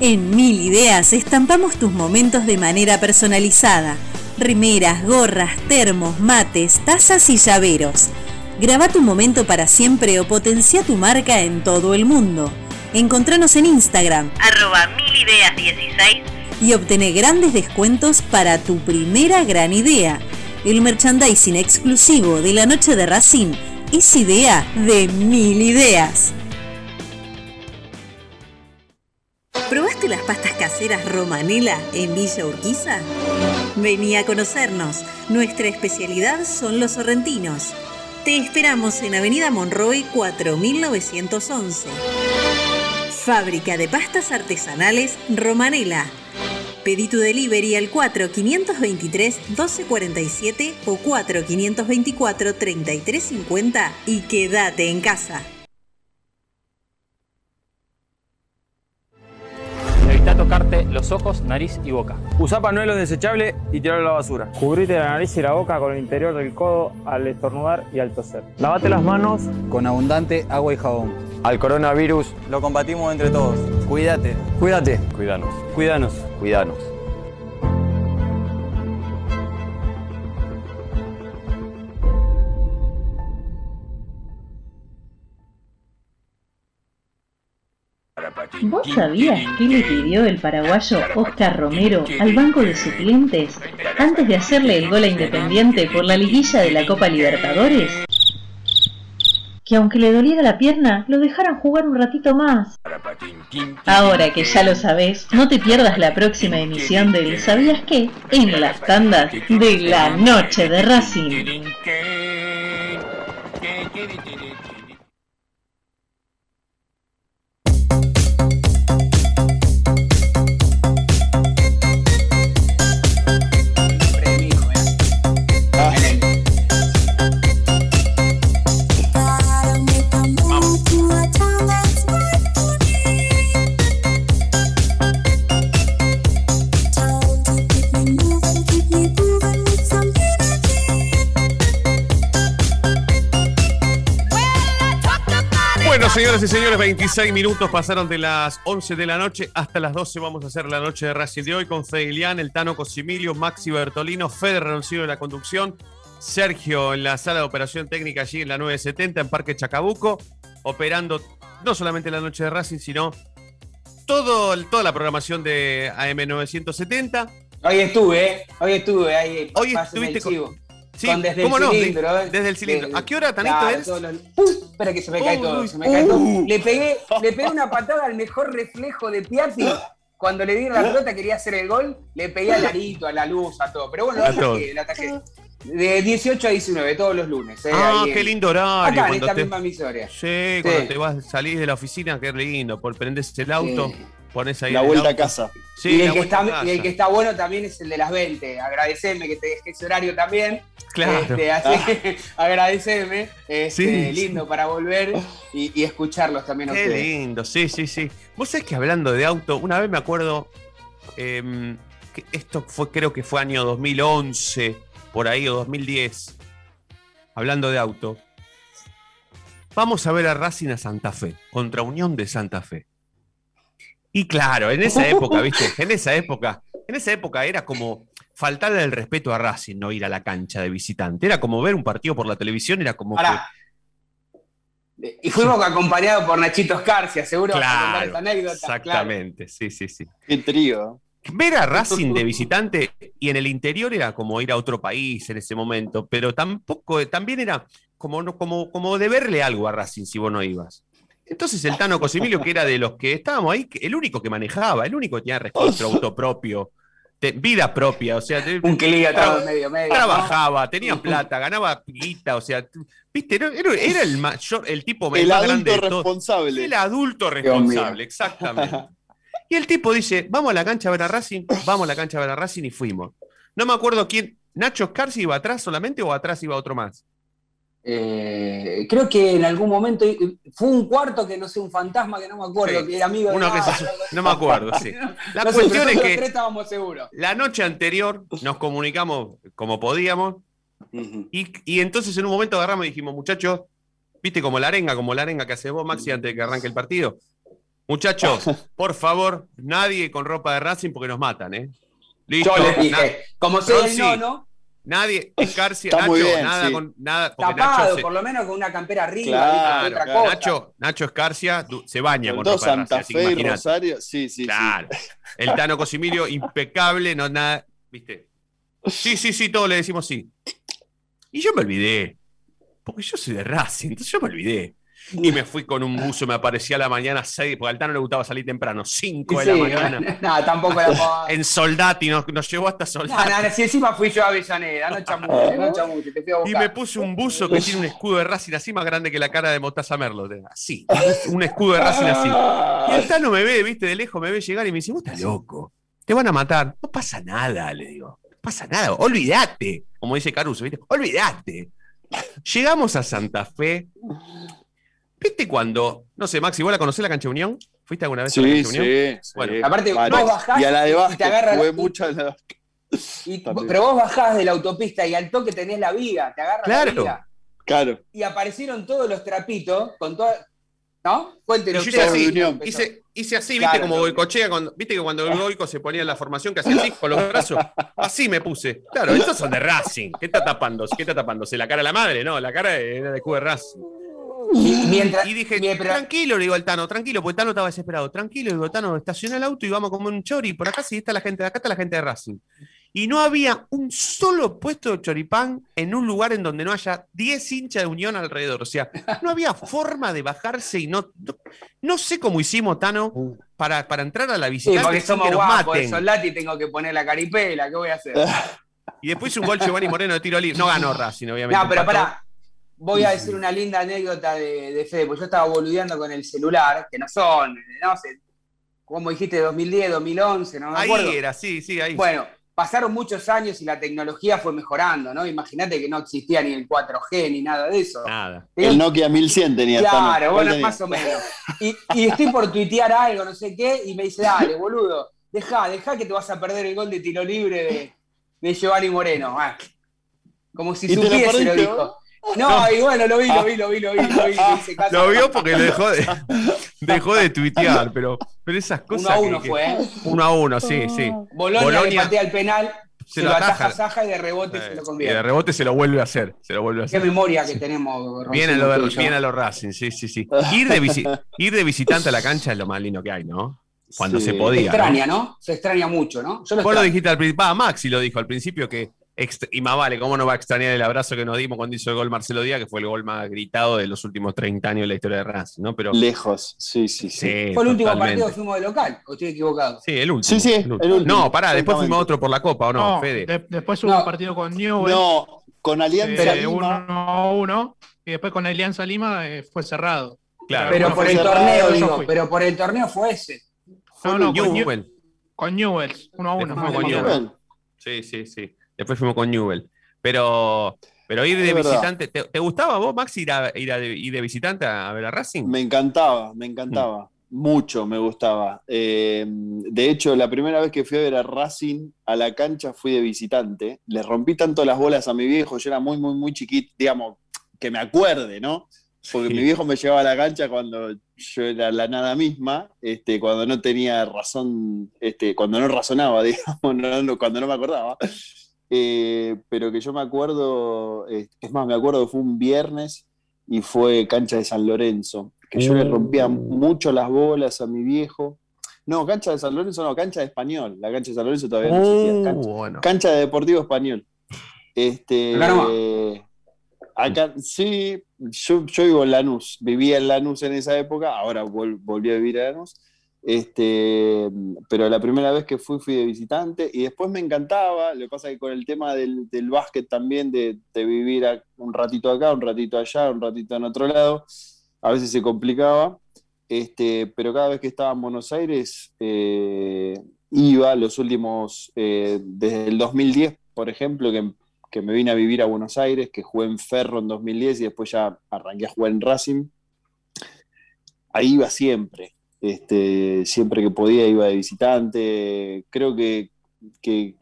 En Mil Ideas estampamos tus momentos de manera personalizada. Remeras, gorras, termos, mates, tazas y llaveros. Graba tu momento para siempre o potencia tu marca en todo el mundo. Encontranos en Instagram, arroba mil ideas dieciséis, y obtené grandes descuentos para tu primera gran idea. El merchandising exclusivo de La Noche de Racing es idea de Mil Ideas. ¿Probaste las pastas caseras Romanela en Villa Urquiza? Vení a conocernos. Nuestra especialidad son los sorrentinos. Te esperamos en Avenida Monroy cuatro mil novecientos once. Fábrica de pastas artesanales Romanela. Pedí tu delivery al cuatro cinco veintitrés doce cuarenta y siete o cuatro cinco veinticuatro treinta y tres cincuenta y quédate en casa. Evita tocarte los ojos, nariz y boca. Usá pañuelo desechable y tirarlo a la basura. Cubrite la nariz y la boca con el interior del codo al estornudar y al toser. Lavate las manos con abundante agua y jabón. Al coronavirus lo combatimos entre todos. Cuídate. Cuídate. Cuídanos. Cuídanos. Cuidanos. ¿Vos sabías qué le pidió el paraguayo Oscar Romero al banco de suplentes antes de hacerle el gol a Independiente por la liguilla de la Copa Libertadores? Que aunque le doliera la pierna, lo dejaran jugar un ratito más. Ahora que ya lo sabés, no te pierdas la próxima emisión del ¿Sabías qué? En las tandas de La Noche de Racing. Señoras y señores, veintiséis minutos pasaron de las once de la noche hasta las doce. Vamos a hacer La Noche de Racing de hoy con Fede Ilián, el Tano Coccimiglio, Maxi Bertolino, Fede Roncino en la conducción, Sergio en la sala de operación técnica allí en la nueve setenta en Parque Chacabuco, operando no solamente La Noche de Racing, sino todo, toda la programación de A M novecientos setenta. Hoy estuve, hoy estuve, ahí hoy estuviste con... Sí, con desde, ¿cómo el no? cilindro, de, desde el cilindro. Desde, ¿a qué hora, Tanito, claro, es? Los... Uh, espera que se me cae uh, todo. Se me uh, cae uh, todo. Le, pegué, le pegué una patada al mejor reflejo de Piatti. Cuando le di la pelota, quería hacer el gol, le pegué al arito, a la luz, a todo. Pero bueno, lo ataqué, lo ataqué. De dieciocho a diecinueve, todos los lunes. Eh, ah, qué lindo horario. Acá, en esta te... misma emisoria. Sí, sí, cuando te vas, salís de la oficina, qué lindo. Por prendés el auto, sí, ponés ahí. La vuelta a casa. Sí, y, el que está, casa. y el que está bueno también es el de las veinte. Agradeceme que te dejé ese horario también. Claro. Este, así que ah. agradeceme. Este, sí, lindo sí. para volver y, y escucharlos también a ustedes. Qué lindo, sí, sí, sí. Vos sabés que hablando de auto, una vez me acuerdo, eh, que esto fue, creo que fue año dos mil once. Por ahí, o dos mil diez, hablando de auto. Vamos a ver a Racing a Santa Fe, contra Unión de Santa Fe. Y claro, en esa época, ¿viste? En esa época, en esa época era como faltarle el respeto a Racing, no ir a la cancha de visitante. Era como ver un partido por la televisión, era como Ahora, que... Y fuimos sí. acompañados por Nachito Escarcia, seguro. Claro, esa anécdota, exactamente, claro. sí, sí, sí. Qué trío. Ver a Racing de visitante y en el interior era como ir a otro país en ese momento, pero tampoco, también era como, como, como deberle algo a Racing si vos no ibas. Entonces el Tano Coccimiglio, que era de los que estábamos ahí, el único que manejaba, el único que tenía registro, auto propio, te, vida propia, o sea, un clic atrás, medio, medio. Trabajaba, ¿no? Tenía plata, ganaba guita, o sea, viste, era, era el mayor, el tipo el más grande. El adulto responsable. El adulto responsable, exactamente. Y el tipo dice, vamos a la cancha a ver a Racing, vamos a la cancha a ver a Racing, y fuimos. No me acuerdo quién, Nacho Escarcia iba atrás solamente o atrás iba otro más. Eh, creo que en algún momento fue un cuarto que no sé, un fantasma que no me acuerdo, sí. que era amigo de Uno nada, que se, no me acuerdo, sí. La no cuestión sé, es que estábamos seguros. La noche anterior nos comunicamos como podíamos, uh-huh. y, y entonces en un momento agarramos y dijimos, muchachos, viste como la arenga, como la arenga que haces vos, Maxi, antes de que arranque el partido. Muchachos, por favor, nadie con ropa de Racing porque nos matan, ¿eh? Listo. Yo les dije, como soy Rossi, el nono. Nadie, Escarcia, Nacho, bien, nada sí. con nada. Tapado, Nacho se, por lo menos con una campera arriba. Claro, otra claro. Cosa. Nacho, Nacho Escarcia se baña con, con ropa Santa de Racing, Fe y Rosario, sí, sí, claro. sí. El Tano Coccimiglio, impecable, no nada, ¿viste? Sí, sí, sí, todos le decimos sí. Y yo me olvidé, porque yo soy de Racing, entonces yo me olvidé. Y me fui con un buzo, me aparecía a la mañana seis, porque al Tano le gustaba salir temprano, cinco de sí, la mañana. No, tampoco era como... En Soldati, nos, nos llevó hasta Soldati. No, no, si encima fui yo a Avellaneda, no chamuche, no chamuche, te fui a buscar. Y me puse un buzo que tiene un escudo de Racing así más grande que la cara de Mostaza Merlo. Así, un escudo de Racing así. Y el Tano me ve, viste, de lejos me ve llegar y me dice, vos estás loco, te van a matar. No pasa nada, le digo, no pasa nada, olvidate, como dice Caruso, viste, olvidate. Llegamos a Santa Fe... ¿Viste cuando? No sé, Maxi, ¿vos la conocés la cancha de Unión? ¿Fuiste alguna vez sí, a la cancha de Unión? Sí, bueno, sí. Aparte, vale. Vos bajás y, a la de Vasco, y te agarras... Jugué mucho a la de y, pero vos bajás de la autopista y al toque tenés la viga, te agarras claro, la viga. Claro, y aparecieron todos los trapitos, con toda... ¿No? Cuéntenos. Yo hice así, hice, hice así, viste, claro, como no. Goicochea, cuando, viste que cuando el Goico se ponía en la formación que hacía así, con los brazos, así me puse. Claro, estos son de Racing. ¿Qué está tapándose? ¿Qué está tapándose? ¿La cara de la madre? No, la cara era de Q de Racing. Y, mientras, y dije, mientras... tranquilo, le digo al Tano, tranquilo, porque el Tano estaba desesperado. Tranquilo, le digo, Tano, estaciona el auto y vamos a comer un chori. Por acá sí está la gente, acá está la gente de Racing. Y no había un solo puesto de choripán en un lugar en donde no haya diez hinchas de Unión alrededor. O sea, no había forma de bajarse y no. No, no sé cómo hicimos, Tano, para, para entrar a la visitante. Sí, porque somos guapos, de Soldati tengo que poner la caripela, ¿qué voy a hacer? Y después un gol Giovanni Moreno de tiro libre. No ganó Racing, obviamente. No, pero pará. Voy a decir una linda anécdota de, de Fede, porque yo estaba boludeando con el celular, que no son, no sé, como dijiste, dos mil diez, dos mil once, no me acuerdo. Ahí era, sí, sí, ahí. Bueno, pasaron muchos años y la tecnología fue mejorando, ¿no? Imagínate que no existía ni el cuatro G ni nada de eso. Nada. ¿Sí? El Nokia mil cien tenía. Claro, tan, bueno, más o menos. Y, y estoy por tuitear algo, no sé qué, y me dice, dale, boludo, dejá, dejá que te vas a perder el gol de tiro libre de, de Giovanni Moreno. Ah, como si supiese, lo, lo dijo. No, no, y bueno, lo vi, lo vi, lo vi, lo vi, lo vi. Hice caso. Lo vio porque lo dejó de, dejó de tuitear, pero, pero esas cosas. Uno a uno que, fue, ¿eh? Uno a uno, sí, sí. Bolonia, Bolonia le patea al penal, se, se lo ataja, ataja Saja y de rebote eh, se lo convierte. Y de rebote se lo vuelve a hacer, se lo vuelve a hacer. Qué memoria que tenemos, Racing. Bien a los lo Racing, sí, sí, sí. Ir de, visi, ir de visitante a la cancha es lo más lindo que hay, ¿no? Cuando sí. se podía. Se extraña, ¿no? ¿no? Se extraña mucho, ¿no? Yo lo Vos extraño. Lo dijiste al principio, ah, Maxi lo dijo al principio que Y más vale, cómo no va a extrañar el abrazo que nos dimos cuando hizo el gol Marcelo Díaz, que fue el gol más gritado de los últimos treinta años de la historia de Racing, ¿no? Pero, lejos, sí, sí, sí. sí fue el último partido que fuimos de local, o estoy equivocado. Sí, el último. Sí, sí, el último. No, pará, después fuimos a otro por la Copa, ¿o no, no Fede? De, después hubo no, un partido con Newell. No, con Alianza eh, Lima. uno a uno, y después con Alianza Lima eh, fue cerrado. Claro, pero bueno, por el cerrado, torneo, digo, pero por el torneo fue ese. Fue no, no, con Newell. Con Newell, uno a uno. Sí, sí, sí. Después fuimos con Newell. Pero, pero ir de visitante... ¿Te, ¿Te gustaba vos, Maxi, ir, a, ir, a, ir de visitante a ver a Racing? Me encantaba, me encantaba. Mm. Mucho me gustaba. Eh, de hecho, la primera vez que fui a ver a Racing a la cancha fui de visitante. Le rompí tanto las bolas a mi viejo. Yo era muy, muy, muy chiquito. Digamos, que me acuerde, ¿no? Porque sí. Mi viejo me llevaba a la cancha cuando yo era la nada misma, este, cuando no tenía razón, este, cuando no razonaba, digamos, no, no, cuando no me acordaba. Eh, pero que yo me acuerdo, eh, es más, me acuerdo que fue un viernes y fue cancha de San Lorenzo, que mm. yo le rompía mucho las bolas a mi viejo. No, cancha de San Lorenzo, no, cancha de Español. La cancha de San Lorenzo todavía no existía. Cancha, bueno. cancha de Deportivo Español. Este, eh, acá, sí, yo, yo vivo en Lanús, vivía en Lanús en esa época, ahora vol- volví a vivir a Lanús. Este, pero la primera vez que fui fui de visitante y después me encantaba. Lo que pasa es que con el tema del, del básquet también, de, de vivir a, un ratito acá, un ratito allá, un ratito en otro lado, a veces se complicaba, este, pero cada vez que estaba en Buenos Aires eh, iba los últimos eh, desde el dos mil diez, por ejemplo, que, que me vine a vivir a Buenos Aires, que jugué en Ferro en dos mil diez y después ya arranqué a jugar en Racing. Ahí iba siempre. Este, siempre que podía iba de visitante. Creo que, que,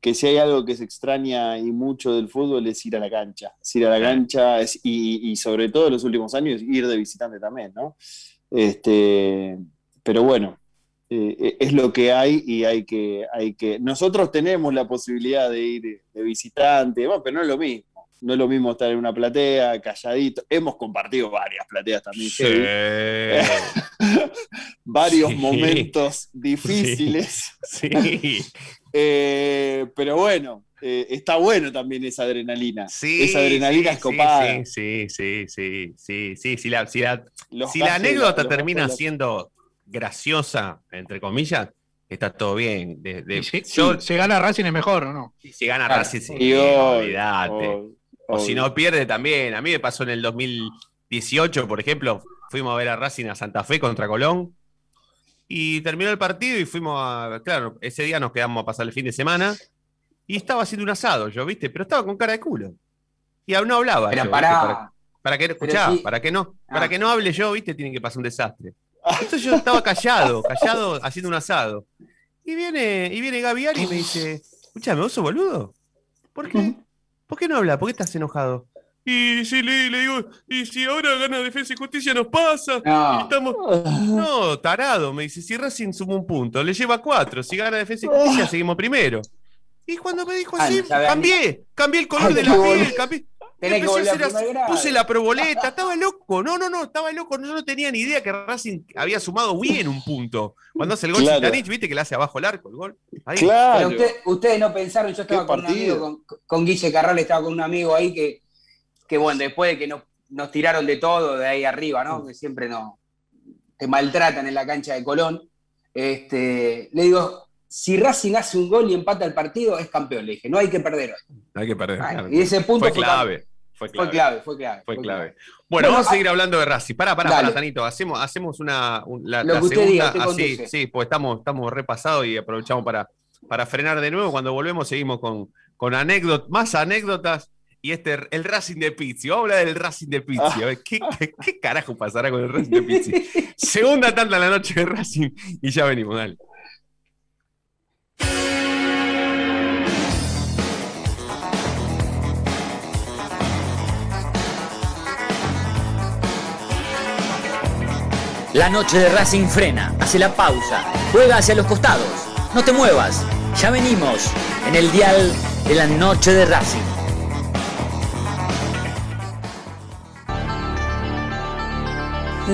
que si hay algo que se extraña y mucho del fútbol es ir a la cancha, es ir a la cancha es, y, y sobre todo en los últimos años ir de visitante también, ¿no? Este, pero bueno, eh, es lo que hay y hay que, hay que... Nosotros tenemos la posibilidad de ir de visitante, bueno, pero no es lo mismo. No es lo mismo estar en una platea, calladito. Hemos compartido varias plateas también. Sí. Varios sí. momentos difíciles. Sí. sí. eh, pero bueno, eh, está bueno también esa adrenalina. Sí, esa adrenalina sí, es copada. Sí, sí, sí, sí, sí, sí. Si la, si la, si la anécdota termina casos, siendo graciosa, entre comillas, está todo bien. De, de, sí, yo, si gana Racing es mejor, ¿o no? Si gana claro. Racing, sí, y hoy, olvidate. Hoy. O si no pierde también. A mí me pasó en el dos mil dieciocho, por ejemplo, fuimos a ver a Racing a Santa Fe contra Colón y terminó el partido y fuimos a... Claro, ese día nos quedamos a pasar el fin de semana y estaba haciendo un asado yo, ¿viste? Pero estaba con cara de culo. Y aún no hablaba. Pero yo, para, para, para que escuchá, si... para que no, ah. para que no hable yo, ¿viste? Tienen que pasar un desastre. Entonces yo estaba callado, callado, haciendo un asado. Y viene, y viene Gaviari y me dice, escuchame, ¿vos sos boludo? ¿Por qué? ¿Por qué no hablas? ¿Por qué estás enojado? Y si le, le digo, y si ahora gana Defensa y Justicia nos pasa. No, estamos... no tarado, me dice, si Racing suma un punto, le lleva cuatro, si gana Defensa y Justicia seguimos primero. Y cuando me dijo así, Ay, cambié, cambié el color Ay, de la piel, cambié. Empecé a hacer así, puse la proboleta, estaba loco, no, no, no, estaba loco, yo no tenía ni idea que Racing había sumado bien un punto. Cuando hace el gol claro. Zitanich, viste que le hace abajo el arco el gol. Ahí. Claro. Pero usted, ustedes no pensaron, yo estaba con un amigo, con, con Guille Carral, estaba con un amigo ahí que, que bueno, después de que nos, nos tiraron de todo de ahí arriba, ¿no? Que siempre no, te maltratan en la cancha de Colón. Este, le digo, si Racing hace un gol y empata el partido, es campeón, le dije, no hay que perder hoy. No hay que perder. Ay, claro. Y ese punto fue, fue clave. Campeón. Fue clave. Fue clave, fue clave. Fue clave. Bueno, bueno, vamos a seguir hablando de Racing. Pará, pará, pará, Tanito. Hacemos, hacemos una un, la, la segunda. Diga, así, sí, pues estamos, estamos repasados y aprovechamos para, para frenar de nuevo. Cuando volvemos seguimos con, con anécdotas, más anécdotas y este el Racing de Pizzi. Vamos a hablar del Racing de Pizzi. Ah. A ver, ¿qué, qué, ¿qué carajo pasará con el Racing de Pizzi? Segunda tanda en la noche de Racing y ya venimos, dale. La noche de Racing frena, hace la pausa, juega hacia los costados. No te muevas, ya venimos en el dial de la noche de Racing.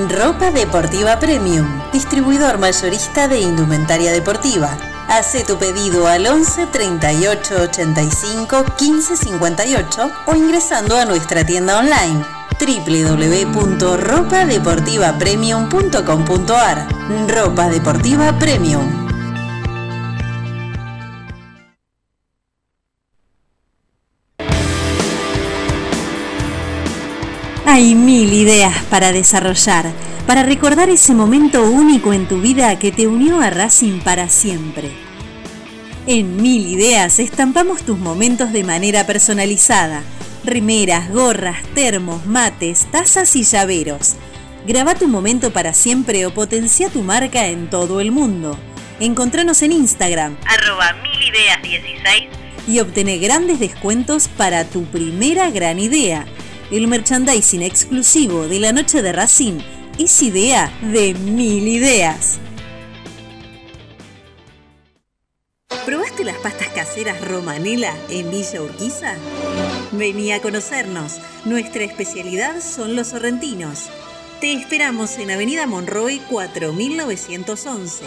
Ropa Deportiva Premium, distribuidor mayorista de indumentaria deportiva. Hacé tu pedido al once treinta y ocho ochenta y cinco quince cincuenta y ocho o ingresando a nuestra tienda online doble u doble u doble u punto ropa deportiva premium punto com punto ar. Ropa Deportiva Premium. Hay mil ideas para desarrollar, para recordar ese momento único en tu vida que te unió a Racing para siempre. En Mil Ideas estampamos tus momentos de manera personalizada. Remeras, gorras, termos, mates, tazas y llaveros. Graba tu momento para siempre o potencia tu marca en todo el mundo. Encontranos en Instagram, arroba milideas dieciséis, y obtené grandes descuentos para tu primera gran idea. El merchandising exclusivo de la noche de Racing es idea de Mil Ideas. ¿Probaste las pastas caseras Romanela en Villa Urquiza? Vení a conocernos. Nuestra especialidad son los sorrentinos. Te esperamos en Avenida Monroy cuatro mil novecientos once.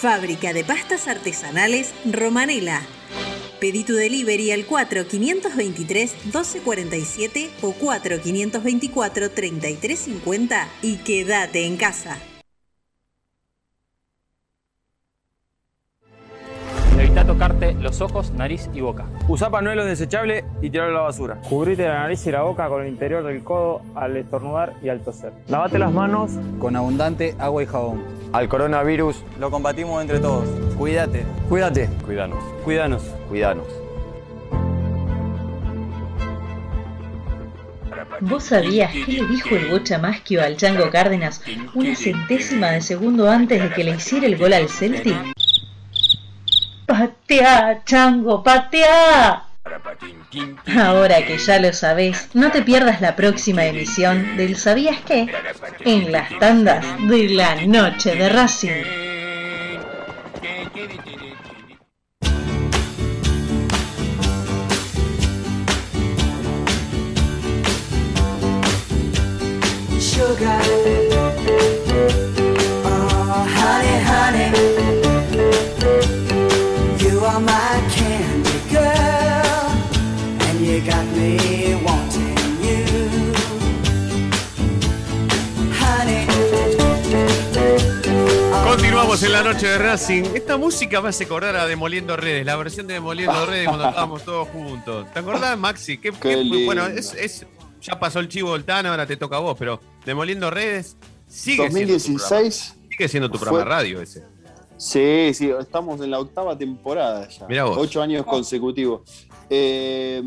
Fábrica de pastas artesanales Romanela. Pedí tu delivery al cuatro cinco veintitrés doce cuarenta y siete o cuatro cinco veinticuatro treinta y tres cincuenta y quédate en casa. Evita tocarte los ojos, nariz y boca. Usá pañuelo desechable y tirarlo a la basura. Cubrite la nariz y la boca con el interior del codo al estornudar y al toser. Lavate las manos con abundante agua y jabón. Al coronavirus lo combatimos entre todos. Cuídate. Cuídate. Cuidanos. Cuidanos. Cuidanos. ¿Vos sabías qué le dijo el Bocha Maschio al Chango Cárdenas una centésima de segundo antes de que le hiciera el gol al Celtic? ¡Patea, Chango, patea! Ahora que ya lo sabés, no te pierdas la próxima emisión del ¿Sabías qué? En las tandas de la noche de Racing. Sugar, oh honey, honey, you are my candy girl, and you got me wanting you, honey. Continuamos en la noche de Racing. Esta música me hace acordar a Demoliendo Redes, la versión de Demoliendo Redes cuando estábamos todos juntos. ¿Te acordás, Maxi? Qué, qué qué, bueno, es... es ya pasó el chivo del Tano, ahora te toca a vos, pero Demoliendo Redes sigue dos mil dieciséis siendo tu sigue siendo tu programa de radio ese. Sí, sí, estamos en la octava temporada ya. Mirá vos. Ocho años consecutivos. Eh,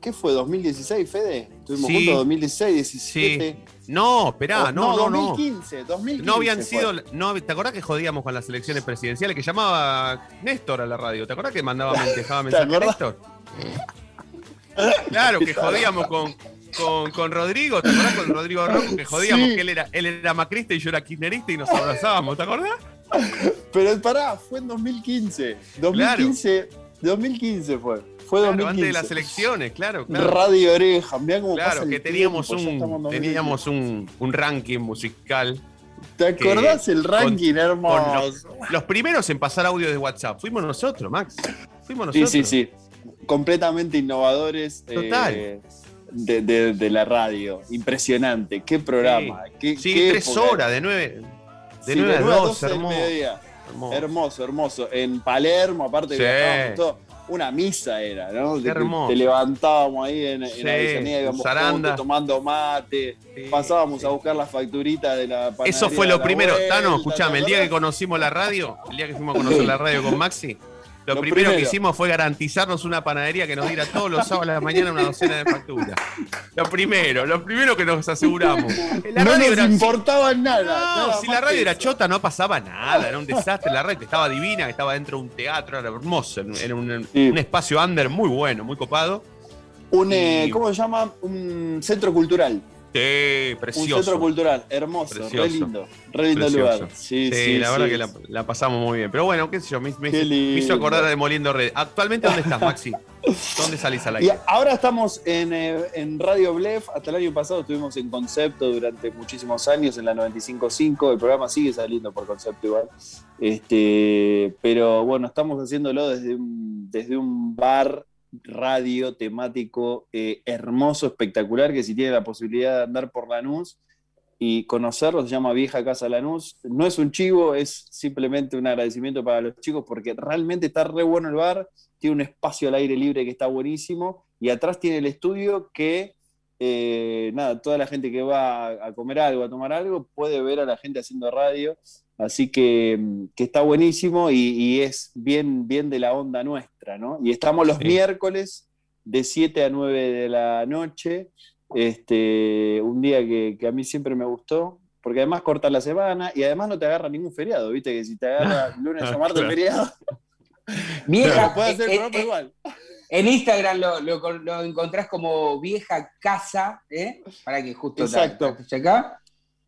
¿Qué fue? ¿dos mil dieciséis, Fede? Estuvimos sí. juntos dos mil dieciséis, diecisiete. Sí. No, esperá, oh, no, no, no. dos mil quince, dos mil quince. No habían sido. No, ¿te acordás que jodíamos con las elecciones presidenciales? Que llamaba Néstor a la radio. ¿Te acordás que mandaba dejaba mensaje a Néstor? Claro, que jodíamos con. Con, con Rodrigo, ¿te acordás? Con Rodrigo Rojo, que jodíamos sí. que él era, él era macrista y yo era kirchnerista y nos abrazábamos, ¿te acordás? Pero pará, fue en dos mil quince. dos mil quince, claro. dos mil quince fue. Fue claro, dos mil quince. Antes de las elecciones, claro, claro. Radio Oreja, mirá cómo claro, pasa el que teníamos tiempo, un teníamos un, un ranking musical. ¿Te acordás el ranking, con, hermoso? Con los, los primeros en pasar audio de WhatsApp. Fuimos nosotros, Max. Fuimos nosotros. Sí, sí, sí. Completamente innovadores. Total. Eh, De, de, de la radio, impresionante, qué programa, sí, qué, sí, qué tres época. horas de nueve, de sí, nueve a doce, hermoso, hermoso, hermoso, hermoso, en Palermo, aparte sí. que todo, una misa era, ¿no? Te, te levantábamos ahí en, sí. en Avellaneda, íbamos juntos, tomando mate, sí, pasábamos sí. a buscar las facturitas de la panadería. Eso fue lo primero, vuelta, Tano, escuchame, el día que conocimos la radio, el día que fuimos a conocer la radio con Maxi. Lo, Lo primero, primero que hicimos fue garantizarnos una panadería que nos diera todos los sábados a la mañana una docena de facturas. Lo primero, lo primero que nos aseguramos. La no radio nos importaba ch... nada. No, nada si la radio era chota no pasaba nada, era un desastre. La radio estaba divina, estaba dentro de un teatro, era hermoso, era un, sí. un espacio under muy bueno, muy copado. Un, y... ¿cómo se llama? Un centro cultural. Sí, precioso. Un centro cultural, hermoso, precioso, re lindo, re lindo precioso. Lugar. Sí, sí, sí la sí, verdad sí. que la, la pasamos muy bien. Pero bueno, qué sé yo, me, me, me hizo acordar a Demoliendo Redes. Actualmente, ¿dónde estás, Maxi? ¿Dónde salís al aire? Y ahora estamos en, eh, en Radio Blef. Hasta el año pasado estuvimos en Concepto durante muchísimos años, en la noventa y cinco punto cinco. El programa sigue saliendo por Concepto igual. Este, pero bueno, estamos haciéndolo desde un, desde un bar... radio temático eh, hermoso, espectacular, que si tiene la posibilidad de andar por Lanús y conocerlo, se llama Vieja Casa Lanús. No es un chivo, es simplemente un agradecimiento para los chicos porque realmente está re bueno el bar, tiene un espacio al aire libre que está buenísimo y atrás tiene el estudio que eh, nada, toda la gente que va a comer algo, a tomar algo, puede ver a la gente haciendo radio, así que, que está buenísimo y, y es bien, bien de la onda nuestra, ¿no? Y estamos los sí. miércoles de siete a nueve de la noche, este, un día que, que a mí siempre me gustó, porque además corta la semana y además no te agarra ningún feriado, ¿viste? Que si te agarra lunes o martes feriado, mierda, puede hacer el programa igual. En Instagram lo, lo, lo encontrás como Vieja Casa, ¿eh? Para que justo exacto. Está, está acá.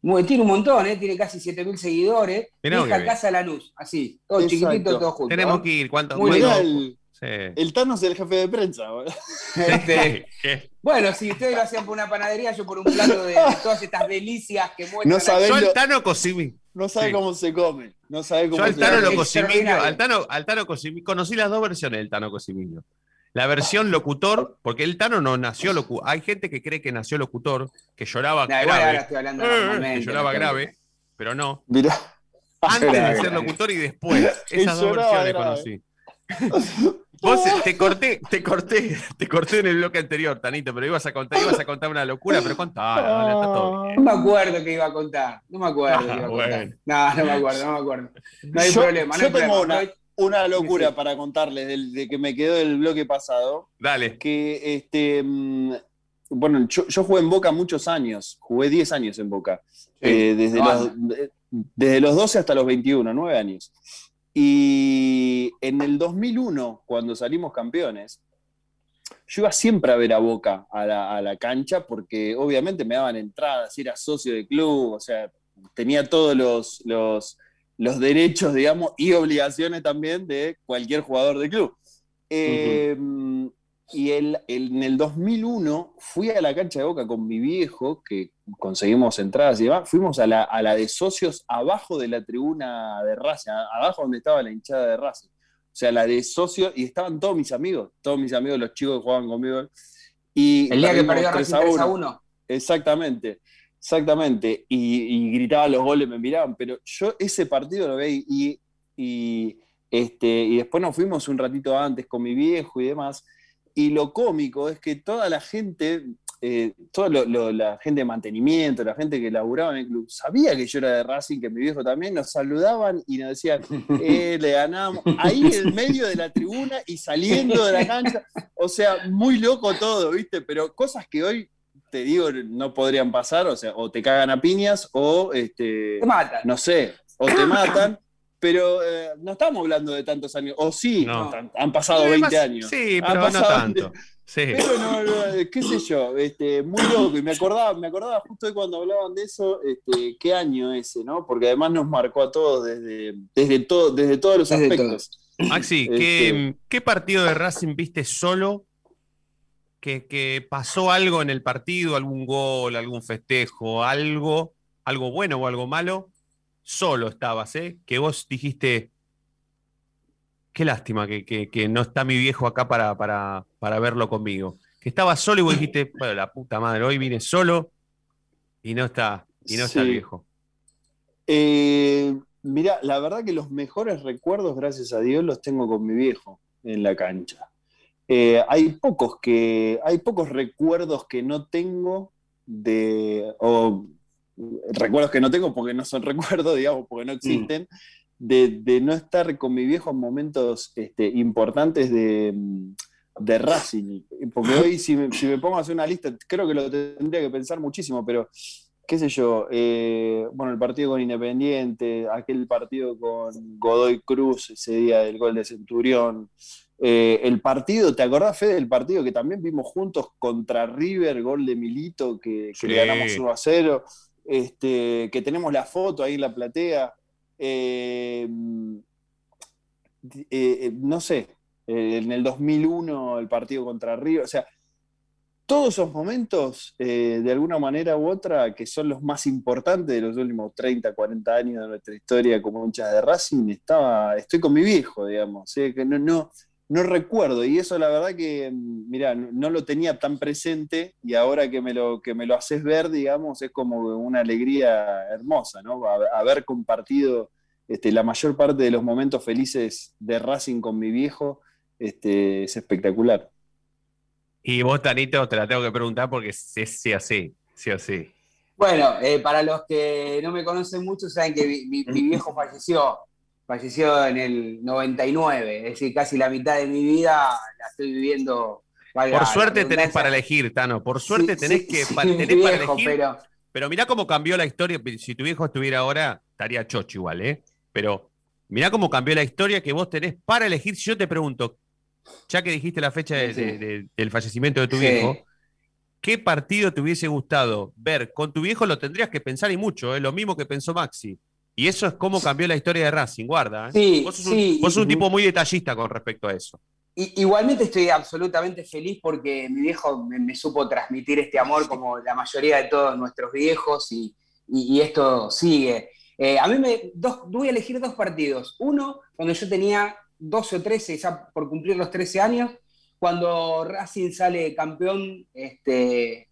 Muy, tiene un montón, ¿eh? Tiene casi siete mil seguidores. Mirá, Vieja Casa Lanús, así, todo chiquitito, todo junto. Tenemos ¿eh? que ir, ¿cuántos? Muy bueno, el, sí. el Tano es el jefe de prensa. Este, bueno, si ustedes lo hacían por una panadería, yo por un plato de, de todas estas delicias que muestran. No sabés yo el Tano Coccimiglio. No sabe sí. cómo se come. No sabe cómo yo al Tano lo Coccimiglio, al Tano, al Tano Coccimiglio. Conocí las dos versiones del Tano Coccimiglio. La versión locutor, porque el Tano no nació locutor. Hay gente que cree que nació locutor, que lloraba no, grave, estoy hablando eh, que lloraba grave, pero no. Mirá. Antes de ser locutor y después. Esas dos versiones conocí. Vos te corté, te corté, te corté en el bloque anterior, Tanito, pero ibas a contar, ibas a contar una locura, pero contala, no, está todo bien. No me acuerdo que iba a contar, no me acuerdo ah, que iba a bueno. contar. No, no me acuerdo, no me acuerdo. No hay yo, problema, no yo hay tengo problema. Una... Una locura sí, sí. para contarles del, de que me quedó del bloque pasado. Dale. Que, este, bueno, yo, yo jugué en Boca muchos años, jugué diez años en Boca, sí. eh, desde, no, los, no. De, desde los doce hasta los veintiuno, nueve años. Y en el dos mil uno, cuando salimos campeones, yo iba siempre a ver a Boca a la, a la cancha porque obviamente me daban entradas, era socio del club, o sea, tenía todos los... los los derechos, digamos, y obligaciones también de cualquier jugador de club. Eh, uh-huh. Y el, el, en el dos mil uno fui a la cancha de Boca con mi viejo, que conseguimos entradas y demás, fuimos a la, a la de socios abajo de la tribuna de Racing, abajo donde estaba la hinchada de Racing. O sea, la de socios, y estaban todos mis amigos, todos mis amigos, los chicos que jugaban conmigo. Y el día que perdió Racing tres a uno. Exactamente. Exactamente, y, y gritaban los goles, me miraban, pero yo ese partido lo veía y, y, este, y después nos fuimos un ratito antes con mi viejo y demás, y lo cómico es que toda la gente, eh, toda lo, lo, la gente de mantenimiento, la gente que laburaba en el club, sabía que yo era de Racing, que mi viejo también, nos saludaban y nos decían, eh, le ganamos, ahí en medio de la tribuna y saliendo de la cancha, o sea, muy loco todo, ¿viste? Pero cosas que hoy... te digo, no podrían pasar, o sea, o te cagan a piñas, o este, te matan. No sé, o te matan, pero eh, no estamos hablando de tantos años, o sí, no. han, han pasado además, veinte años. Sí, pero no tanto. Sí. Pero no, no, qué sé yo, este, muy loco, y me acordaba, me acordaba justo de cuando hablaban de eso, este, qué año ese, ¿no? Porque además nos marcó a todos desde, desde, todo, desde todos los desde aspectos. Todos. Maxi, este, ¿qué, ¿qué partido de Racing viste solo? Que, que pasó algo en el partido, algún gol, algún festejo, algo, algo bueno o algo malo, solo estabas, ¿eh? Que vos dijiste, qué lástima que, que, que no está mi viejo acá para, para, para verlo conmigo. Que estabas solo y vos dijiste, bueno, la puta madre, hoy vine solo y no está, y no sí. está el viejo. Eh, mirá, la verdad que los mejores recuerdos, gracias a Dios, los tengo con mi viejo en la cancha. Eh, hay pocos que hay pocos recuerdos que no tengo de o recuerdos que no tengo porque no son recuerdos, digamos, porque no existen, mm. de, de no estar con mi viejo en momentos este, importantes de, de Racing, porque hoy si me, si me pongo a hacer una lista creo que lo tendría que pensar muchísimo, pero qué sé yo, eh, bueno, el partido con Independiente, aquel partido con Godoy Cruz ese día del gol de Centurión. Eh, el partido, ¿te acordás, Fede, del partido que también vimos juntos contra River, gol de Milito, que, que sí. le ganamos uno a cero, este, que tenemos la foto ahí en la platea? Eh, eh, no sé, eh, en el dos mil uno el partido contra River, o sea, todos esos momentos, eh, de alguna manera u otra, que son los más importantes de los últimos treinta, cuarenta años de nuestra historia como hinchas de Racing, estaba, estoy con mi viejo, digamos, ¿sí? Que no, no, no recuerdo, y eso la verdad que, mirá, no, no lo tenía tan presente, y ahora que me lo, que me lo haces ver, digamos, es como una alegría hermosa, ¿no? Haber compartido este, la mayor parte de los momentos felices de Racing con mi viejo, este, es espectacular. Y vos, Tanito, te la tengo que preguntar porque es, es sí o sí, sí o sí. Bueno, eh, para los que no me conocen mucho, saben que mi, mi, mi viejo falleció, falleció en el noventa y nueve, es decir, casi la mitad de mi vida la estoy viviendo. Valga, por suerte tenés para elegir, Tano, por suerte sí, tenés, sí, que, sí, pa, tenés viejo, para elegir, pero... pero mirá cómo cambió la historia, si tu viejo estuviera ahora, estaría chocho igual, ¿eh? Pero mirá cómo cambió la historia que vos tenés para elegir. Si yo te pregunto, ya que dijiste la fecha de, de, de, del fallecimiento de tu sí. viejo, ¿qué partido te hubiese gustado ver con tu viejo? Lo tendrías que pensar y mucho, ¿eh? Lo mismo que pensó Maxi. Y eso es cómo cambió la historia de Racing, guarda, ¿eh? Sí, vos sos, sí, un, vos sos un tipo muy detallista con respecto a eso. Y, igualmente estoy absolutamente feliz porque mi viejo me, me supo transmitir este amor como la mayoría de todos nuestros viejos, y, y, y esto sigue. Eh, a mí me dos, voy a elegir dos partidos. Uno, cuando yo tenía doce o trece, ya por cumplir los trece años, cuando Racing sale campeón este,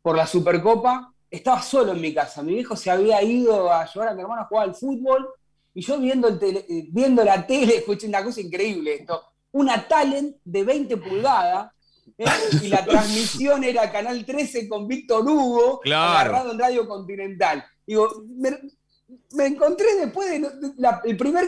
por la Supercopa, estaba solo en mi casa. Mi viejo se había ido a llevar a mi hermano a jugar al fútbol, y yo viendo, el tele, viendo la tele, escuché una cosa increíble, esto, una Talent de veinte pulgadas, ¿eh? Y la transmisión era Canal trece con Víctor Hugo, claro, agarrado en Radio Continental. Digo, me, me encontré después del de primer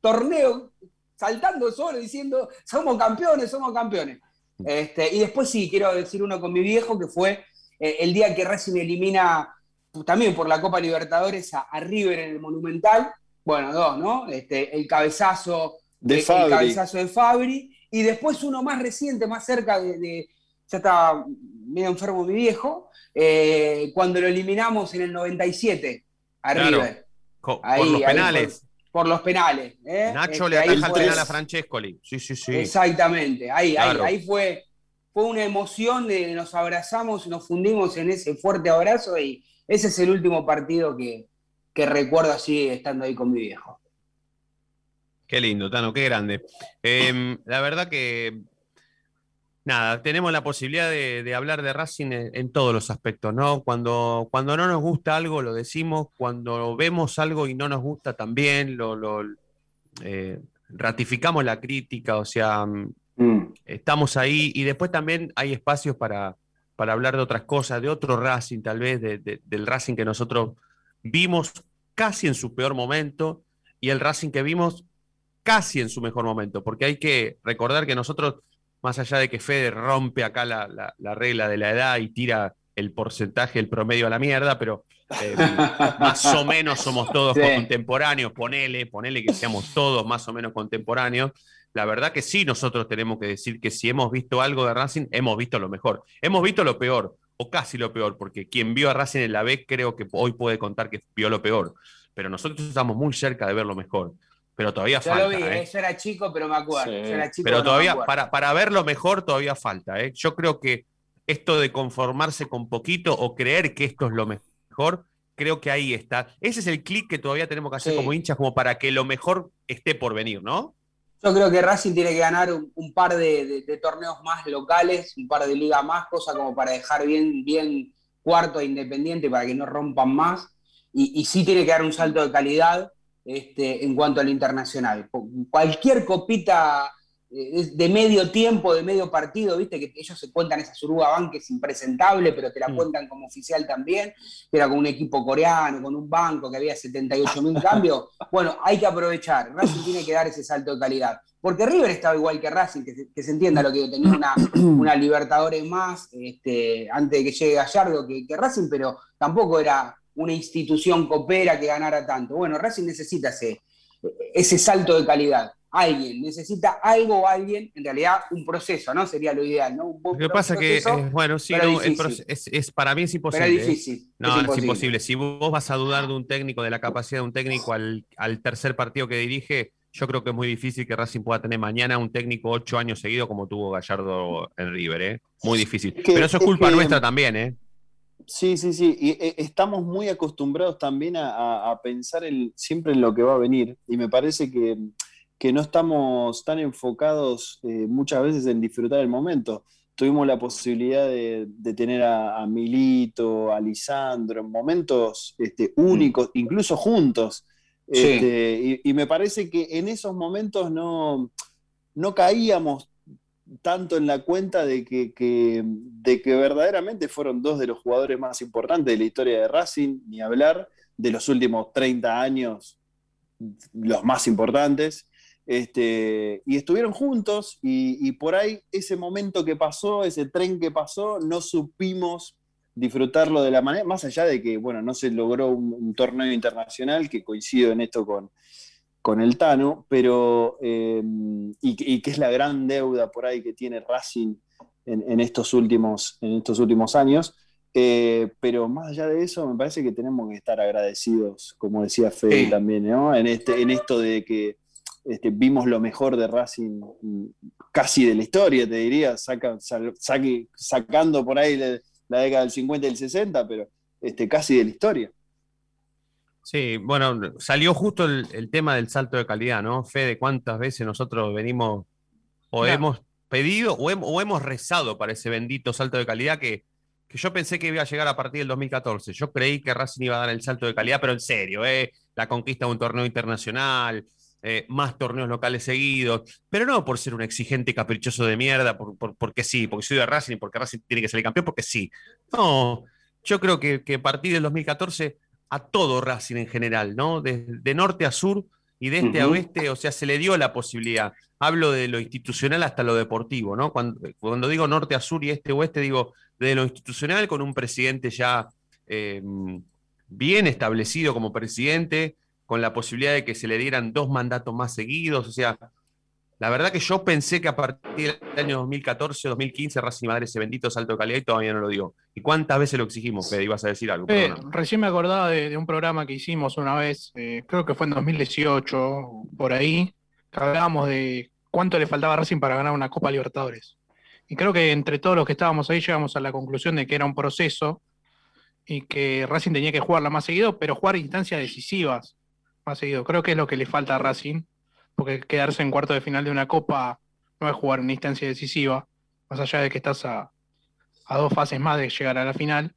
torneo saltando solo, diciendo, somos campeones, somos campeones. Este, y después sí, quiero decir uno con mi viejo, que fue eh, el día que Racing elimina, pues, también por la Copa Libertadores, a, a River en el Monumental. Bueno, dos, ¿no? Este, el cabezazo de, de, Fabri. El cabezazo de Fabri. Y después uno más reciente, más cerca de... de ya estaba medio enfermo mi viejo, eh, cuando lo eliminamos en el noventa y siete a claro. River. Con, ahí, con los ahí penales. Por, Por los penales. ¿eh? Nacho este, le ataja el penal a Francescoli. Sí, sí, sí. Exactamente. Ahí, claro. ahí, ahí fue, fue una emoción de nos abrazamos, nos fundimos en ese fuerte abrazo, y ese es el último partido que, que recuerdo así, estando ahí con mi viejo. Qué lindo, Tano, qué grande. Eh, la verdad que, nada, tenemos la posibilidad de, de hablar de Racing en, en todos los aspectos, ¿no? Cuando, cuando no nos gusta algo lo decimos, cuando vemos algo y no nos gusta también, lo, lo eh, ratificamos la crítica, o sea, mm. estamos ahí, y después también hay espacios para, para hablar de otras cosas, de otro Racing tal vez, de, de, del Racing que nosotros vimos casi en su peor momento y el Racing que vimos casi en su mejor momento, porque hay que recordar que nosotros... Más allá de que Fede rompe acá la, la, la regla de la edad y tira el porcentaje, el promedio a la mierda, pero eh, más o menos somos todos sí. contemporáneos, ponele, ponele que seamos todos más o menos contemporáneos. La verdad que sí, nosotros tenemos que decir que si hemos visto algo de Racing, hemos visto lo mejor. Hemos visto lo peor, o casi lo peor, porque quien vio a Racing en la B creo que hoy puede contar que vio lo peor. Pero nosotros estamos muy cerca de ver lo mejor. Pero todavía yo falta. Yo lo vi, ¿eh? Yo era chico, pero me acuerdo. Sí. Yo era chico, pero, pero todavía, no para, para verlo mejor, todavía falta, ¿eh? Yo creo que esto de conformarse con poquito o creer que esto es lo mejor, creo que ahí está. Ese es el clic que todavía tenemos que hacer sí. como hinchas, como para que lo mejor esté por venir, ¿no? Yo creo que Racing tiene que ganar un, un par de, de, de torneos más locales, un par de ligas más, cosa como para dejar bien, bien cuarto a Independiente para que no rompan más. Y, y sí tiene que dar un salto de calidad. Este, en cuanto al internacional, cualquier copita de medio tiempo, de medio partido, viste que ellos se cuentan esa Surugaban que es impresentable, pero te la cuentan como oficial también, que era con un equipo coreano, con un banco que había setenta y ocho mil cambios. Bueno, hay que aprovechar. Racing tiene que dar ese salto de calidad, porque River estaba igual que Racing, que se, que se entienda lo que tenía una, una Libertadores más este, antes de que llegue Gallardo que, que Racing, pero tampoco era una institución copera que ganara tanto. Bueno, Racing necesita ese, ese salto de calidad. alguien, necesita algo o alguien, en realidad un proceso, ¿no? Sería lo ideal, ¿no? Un lo que pasa es que, bueno, sí, no, es, es, es, para mí es imposible. Pero es difícil. No, es imposible. es imposible. Si vos vas a dudar de un técnico, de la capacidad de un técnico al, al tercer partido que dirige, yo creo que es muy difícil que Racing pueda tener mañana un técnico ocho años seguidos como tuvo Gallardo en River, ¿eh? Muy difícil. Es que, Pero eso es culpa es que, nuestra también, ¿eh? Sí, sí, sí. Y eh, estamos muy acostumbrados también a, a, a pensar el, siempre en lo que va a venir. Y me parece que... que no estamos tan enfocados eh, muchas veces en disfrutar el momento. Tuvimos la posibilidad de, de tener a, a Milito, a Lisandro, en momentos este, únicos, incluso juntos. Sí. Este, y, y me parece que en esos momentos no, no caíamos tanto en la cuenta de que, que, de que verdaderamente fueron dos de los jugadores más importantes de la historia de Racing, ni hablar de los últimos treinta años, los más importantes. Este, y estuvieron juntos y, y por ahí ese momento que pasó, ese tren que pasó, no supimos disfrutarlo de la manera, más allá de que, bueno, no se logró un, un torneo internacional, que coincido en esto con, con el Tano, pero eh, y, y que es la gran deuda por ahí que tiene Racing en, en, estos, últimos, en estos últimos años, eh, pero más allá de eso me parece que tenemos que estar agradecidos, como decía Fede también, ¿no? En, este, en esto de que Este, vimos lo mejor de Racing casi de la historia, te diría, saca, sal, saque, sacando por ahí la, la década del cincuenta y el sesenta, pero este, casi de la historia. Sí, bueno, salió justo el, el tema del salto de calidad, ¿no? Fede, ¿cuántas veces nosotros venimos o no. hemos pedido o, hem, o hemos rezado para ese bendito salto de calidad que, que yo pensé que iba a llegar a partir del dos mil catorce? Yo creí que Racing iba a dar el salto de calidad, pero en serio, ¿eh? La conquista de un torneo internacional... Eh, más torneos locales seguidos, pero no por ser un exigente caprichoso de mierda, por, por, porque sí, porque soy de Racing, porque Racing tiene que salir campeón, porque sí. No, yo creo que, que a partir del dos mil catorce a todo Racing en general, ¿no? De, de norte a sur y de este uh-huh. a oeste, o sea, se le dio la posibilidad. Hablo de lo institucional hasta lo deportivo, ¿no? Cuando, cuando digo norte a sur y este a oeste, digo de lo institucional con un presidente ya eh, bien establecido como presidente, con la posibilidad de que se le dieran dos mandatos más seguidos, o sea, la verdad que yo pensé que a partir del año dos mil catorce, dos mil quince, Racing Madre ese bendito salto de calidad y todavía no lo dio. ¿Y cuántas veces lo exigimos, Pedro? Ibas a decir algo. Eh, recién me acordaba de, de un programa que hicimos una vez, eh, creo que fue en dos mil dieciocho, por ahí, que hablábamos de cuánto le faltaba a Racing para ganar una Copa Libertadores. Y creo que entre todos los que estábamos ahí llegamos a la conclusión de que era un proceso y que Racing tenía que jugarla más seguido, pero jugar instancias decisivas. Más seguido. Creo que es lo que le falta a Racing, porque quedarse en cuarto de final de una copa no es jugar una instancia decisiva, más allá de que estás a, a dos fases más de llegar a la final,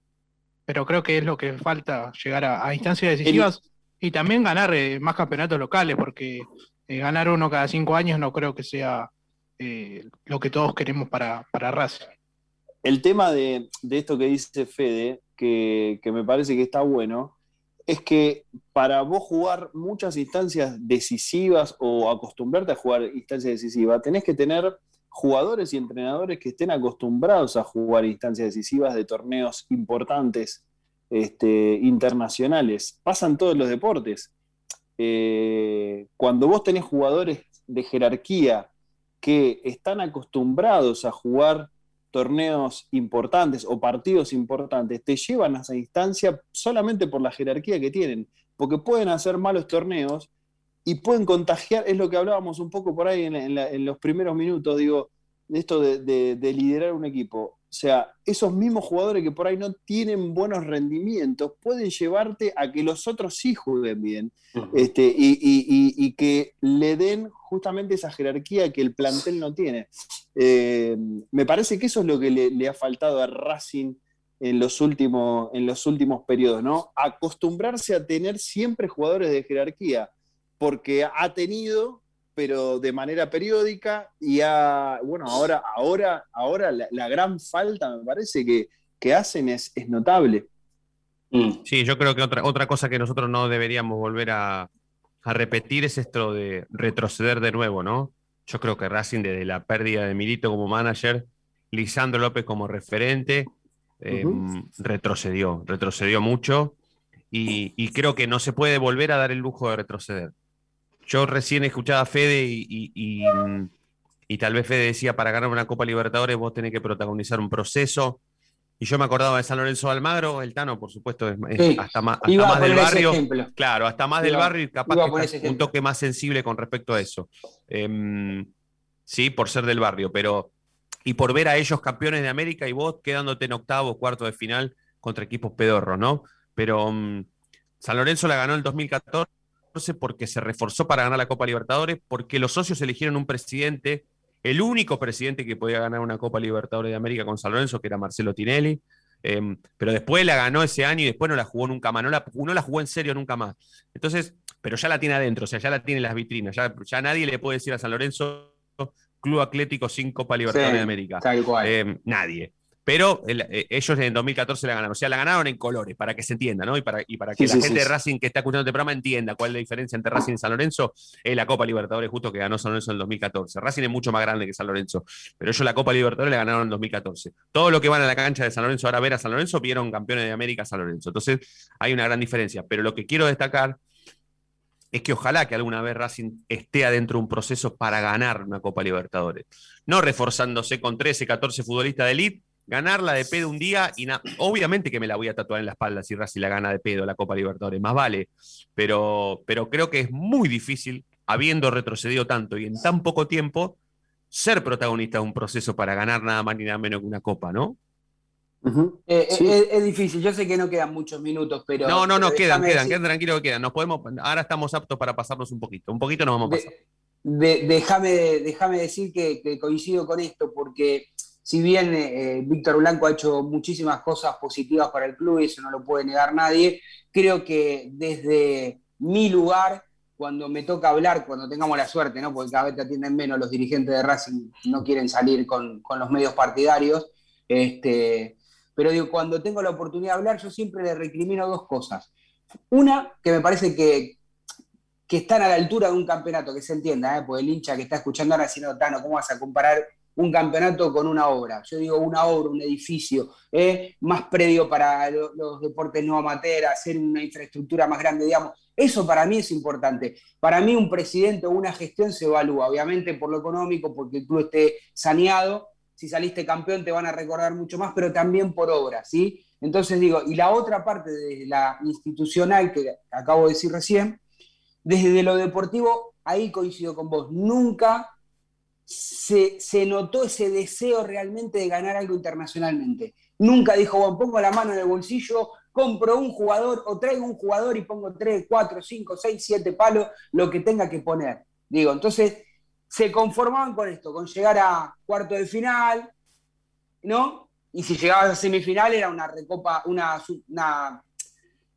pero creo que es lo que le falta, llegar a, a instancias decisivas y también ganar eh, más campeonatos locales, porque eh, ganar uno cada cinco años no creo que sea eh, lo que todos queremos para, para Racing. El tema de, de esto que dice Fede, que, que me parece que está bueno, es que para vos jugar muchas instancias decisivas o acostumbrarte a jugar instancias decisivas, tenés que tener jugadores y entrenadores que estén acostumbrados a jugar instancias decisivas de torneos importantes, este, internacionales. Pasan todos los deportes. Eh, cuando vos tenés jugadores de jerarquía que están acostumbrados a jugar torneos importantes o partidos importantes, te llevan a esa instancia solamente por la jerarquía que tienen, porque pueden hacer malos torneos y pueden contagiar, es lo que hablábamos un poco por ahí en, la, en, la, en los primeros minutos, digo, esto de, de, de liderar un equipo, o sea, esos mismos jugadores que por ahí no tienen buenos rendimientos, pueden llevarte a que los otros sí jueguen bien, uh-huh. este, y, y, y, y que le den justamente esa jerarquía que el plantel no tiene. Eh, me parece que eso es lo que le, le ha faltado a Racing en los, último, en los últimos periodos, ¿no? Acostumbrarse a tener siempre jugadores de jerarquía, porque ha tenido, pero de manera periódica, y ha, bueno, ahora, ahora, ahora la, la gran falta, me parece, que, que hacen es, es notable. Sí, yo creo que otra, otra cosa que nosotros no deberíamos volver a, a repetir es esto de retroceder de nuevo, ¿no? Yo creo que Racing, desde la pérdida de Milito como manager, Lisandro López como referente, eh, uh-huh. retrocedió, retrocedió mucho y, y creo que no se puede volver a dar el lujo de retroceder. yo recién escuchaba a Fede y, y, y, y tal vez Fede decía, para ganar una Copa Libertadores vos tenés que protagonizar un proceso. Y yo me acordaba de San Lorenzo de Almagro, el Tano, por supuesto, es, sí, hasta más, hasta más del barrio. Claro, hasta más iba, del barrio, capaz que un toque más sensible con respecto a eso. Eh, sí, por ser del barrio, pero y por ver a ellos campeones de América y vos quedándote en octavo, cuarto de final contra equipos pedorros, ¿no? Pero um, San Lorenzo la ganó en el dos mil catorce porque se reforzó para ganar la Copa Libertadores, porque los socios eligieron un presidente. El único presidente que podía ganar una Copa Libertadores de América con San Lorenzo, que era Marcelo Tinelli, eh, pero después la ganó ese año y después no la jugó nunca más, no la, no la jugó en serio nunca más. Entonces, pero ya la tiene adentro, o sea, ya la tiene en las vitrinas, ya, ya nadie le puede decir a San Lorenzo Club Atlético sin Copa Libertadores, sí, de América. Tal cual. Eh, nadie. Pero el, eh, ellos en dos mil catorce la ganaron, o sea, la ganaron en colores, para que se entienda, ¿no? Y para, y para que sí, la sí, gente sí. de Racing que está escuchando este programa entienda cuál es la diferencia entre Racing y San Lorenzo. Es la Copa Libertadores justo que ganó San Lorenzo en el dos mil catorce. Racing es mucho más grande que San Lorenzo, pero ellos la Copa Libertadores la ganaron en dos mil catorce. Todos los que van a la cancha de San Lorenzo ahora a ver a San Lorenzo vieron campeones de América a San Lorenzo. Entonces hay una gran diferencia, pero lo que quiero destacar es que ojalá que alguna vez Racing esté adentro de un proceso para ganar una Copa Libertadores, no reforzándose con trece, catorce futbolistas de elite. Ganarla de pedo un día, y obviamente que me la voy a tatuar en la espalda si Racing la gana de pedo la Copa Libertadores, más vale, pero, pero creo que es muy difícil, habiendo retrocedido tanto y en tan poco tiempo, ser protagonista de un proceso para ganar nada más ni nada menos que una Copa, ¿no? Uh-huh. eh, sí. es, es difícil, yo sé que no quedan muchos minutos, pero... No, no, no, pero quedan, quedan, decir... quedan, tranquilo que quedan, nos podemos, ahora estamos aptos para pasarnos un poquito, un poquito nos vamos a pasar. De, déjame, déjame decir que, que coincido con esto, porque... Si bien eh, Víctor Blanco ha hecho muchísimas cosas positivas para el club, y eso no lo puede negar nadie, creo que desde mi lugar, cuando me toca hablar, cuando tengamos la suerte, ¿no? Porque cada vez te atienden menos los dirigentes de Racing, no quieren salir con, con los medios partidarios, este, pero digo, cuando tengo la oportunidad de hablar, yo siempre le recrimino dos cosas. Una, que me parece que, que están a la altura de un campeonato, que se entienda, ¿eh? Porque el hincha que está escuchando ahora diciendo, Tano, ¿cómo vas a comparar un campeonato con una obra? Yo digo una obra, un edificio, ¿eh? Más predio para lo, los deportes no amateur, hacer una infraestructura más grande, digamos. Eso para mí es importante. Para mí un presidente o una gestión se evalúa, obviamente por lo económico, porque el club esté saneado, si saliste campeón te van a recordar mucho más, pero también por obra, ¿sí? Entonces digo, y la otra parte de la institucional que acabo de decir recién, desde lo deportivo, ahí coincido con vos, nunca... Se, se notó ese deseo realmente de ganar algo internacionalmente. Nunca dijo, bueno, pongo la mano en el bolsillo, compro un jugador o traigo un jugador y pongo tres, cuatro, cinco, seis, siete palos, lo que tenga que poner. Digo, entonces se conformaban con esto, con llegar a cuarto de final, ¿no? Y si llegabas a semifinal era una recopa, una, una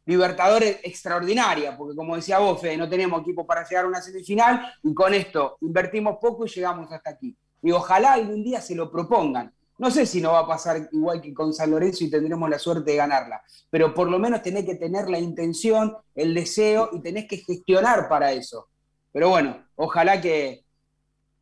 Libertadores extraordinaria, porque como decía vos, Fede, no tenemos equipo para llegar a una semifinal y con esto invertimos poco y llegamos hasta aquí. Y ojalá algún día se lo propongan. No sé si nos va a pasar igual que con San Lorenzo y tendremos la suerte de ganarla, pero por lo menos tenés que tener la intención, el deseo y tenés que gestionar para eso. Pero bueno, ojalá que,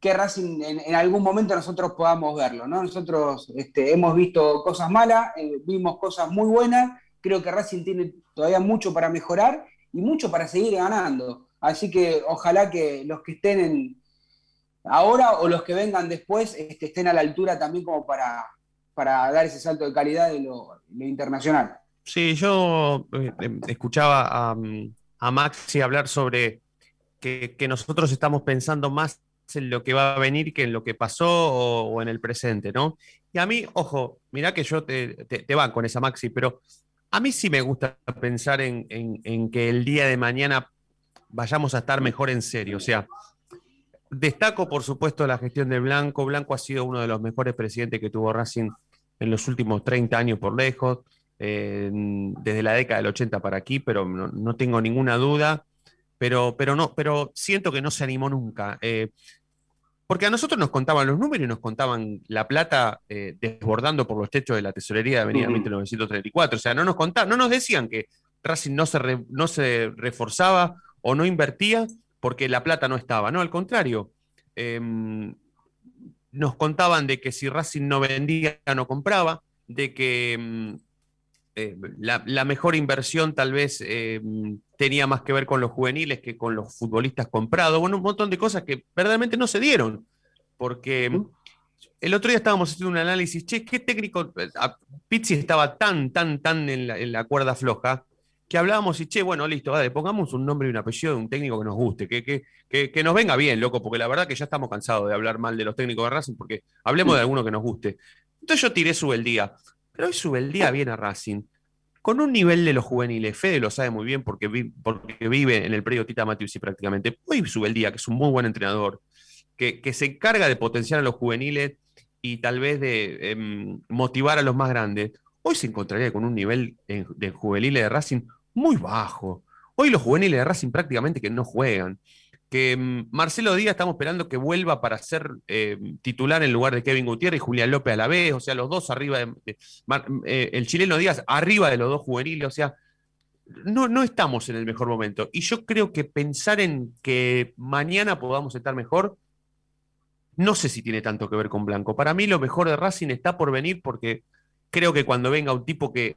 que Racing en, en algún momento nosotros podamos verlo, ¿no? Nosotros este, hemos visto cosas malas, eh, vimos cosas muy buenas. Creo que Racing tiene todavía mucho para mejorar y mucho para seguir ganando. Así que ojalá que los que estén en ahora o los que vengan después este, estén a la altura también como para, para dar ese salto de calidad de lo, lo internacional. Sí, yo eh, escuchaba a, a Maxi hablar sobre que, que nosotros estamos pensando más en lo que va a venir que en lo que pasó o, o en el presente, ¿no? Y a mí, ojo, mirá que yo te, te, te banco en esa, Maxi, pero... A mí sí me gusta pensar en, en, en que el día de mañana vayamos a estar mejor en serio. O sea, destaco por supuesto la gestión de Blanco. Blanco ha sido uno de los mejores presidentes que tuvo Racing en los últimos treinta años por lejos, eh, desde la década del ochenta para aquí, pero no, no tengo ninguna duda. Pero, pero, no, pero siento que no se animó nunca. Eh, Porque a nosotros nos contaban los números y nos contaban la plata eh, desbordando por los techos de la tesorería de Avenida mil novecientos treinta y cuatro. O sea, no nos contaban, no nos decían que Racing no se, re, no se reforzaba o no invertía porque la plata no estaba. No, al contrario. Eh, nos contaban de que si Racing no vendía, no compraba, de que eh, la, la mejor inversión tal vez eh, tenía más que ver con los juveniles que con los futbolistas comprados. Bueno, un montón de cosas que verdaderamente no se dieron, porque el otro día estábamos haciendo un análisis, che, qué técnico, Pixi estaba tan, tan, tan en la, en la cuerda floja, que hablábamos y che, bueno, listo, vale, pongamos un nombre y un apellido de un técnico que nos guste, que, que, que, que nos venga bien, loco, porque la verdad que ya estamos cansados de hablar mal de los técnicos de Racing, porque hablemos de alguno que nos guste. Entonces yo tiré Subeldía, pero hoy Subeldía viene a Racing con un nivel de los juveniles, Fede lo sabe muy bien porque, vi, porque vive en el predio Tita Matiusi prácticamente. Hoy Subeldía, que es un muy buen entrenador, que, que se encarga de potenciar a los juveniles y tal vez de eh, motivar a los más grandes, hoy se encontraría con un nivel de, de juveniles de Racing muy bajo. Hoy los juveniles de Racing prácticamente que no juegan. Que um, Marcelo Díaz estamos esperando que vuelva para ser eh, titular en lugar de Kevin Gutiérrez y Julián López a la vez. O sea, los dos arriba de... de Mar, eh, el chileno Díaz arriba de los dos juveniles. O sea, no, no estamos en el mejor momento. Y yo creo que pensar en que mañana podamos estar mejor, no sé si tiene tanto que ver con Blanco. Para mí lo mejor de Racing está por venir porque... creo que cuando venga un tipo que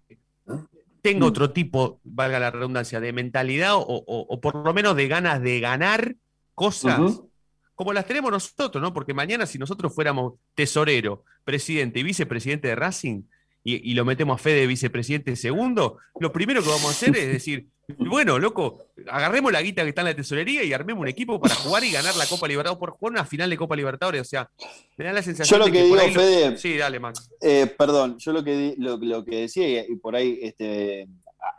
tenga otro tipo, valga la redundancia, de mentalidad o, o, o por lo menos de ganas de ganar cosas, uh-huh, como las tenemos nosotros, ¿no? Porque mañana si nosotros fuéramos tesorero, presidente y vicepresidente de Racing, y, y lo metemos a Fede de vicepresidente segundo, lo primero que vamos a hacer es decir, bueno, loco, agarremos la guita que está en la tesorería y armemos un equipo para jugar y ganar la Copa Libertadores, por jugar una final de Copa Libertadores. O sea, me da la sensación yo lo de que, que digo, por ahí Fede, lo... Sí, dale, Max. Eh, perdón, yo lo que, lo, lo que decía, y por ahí este,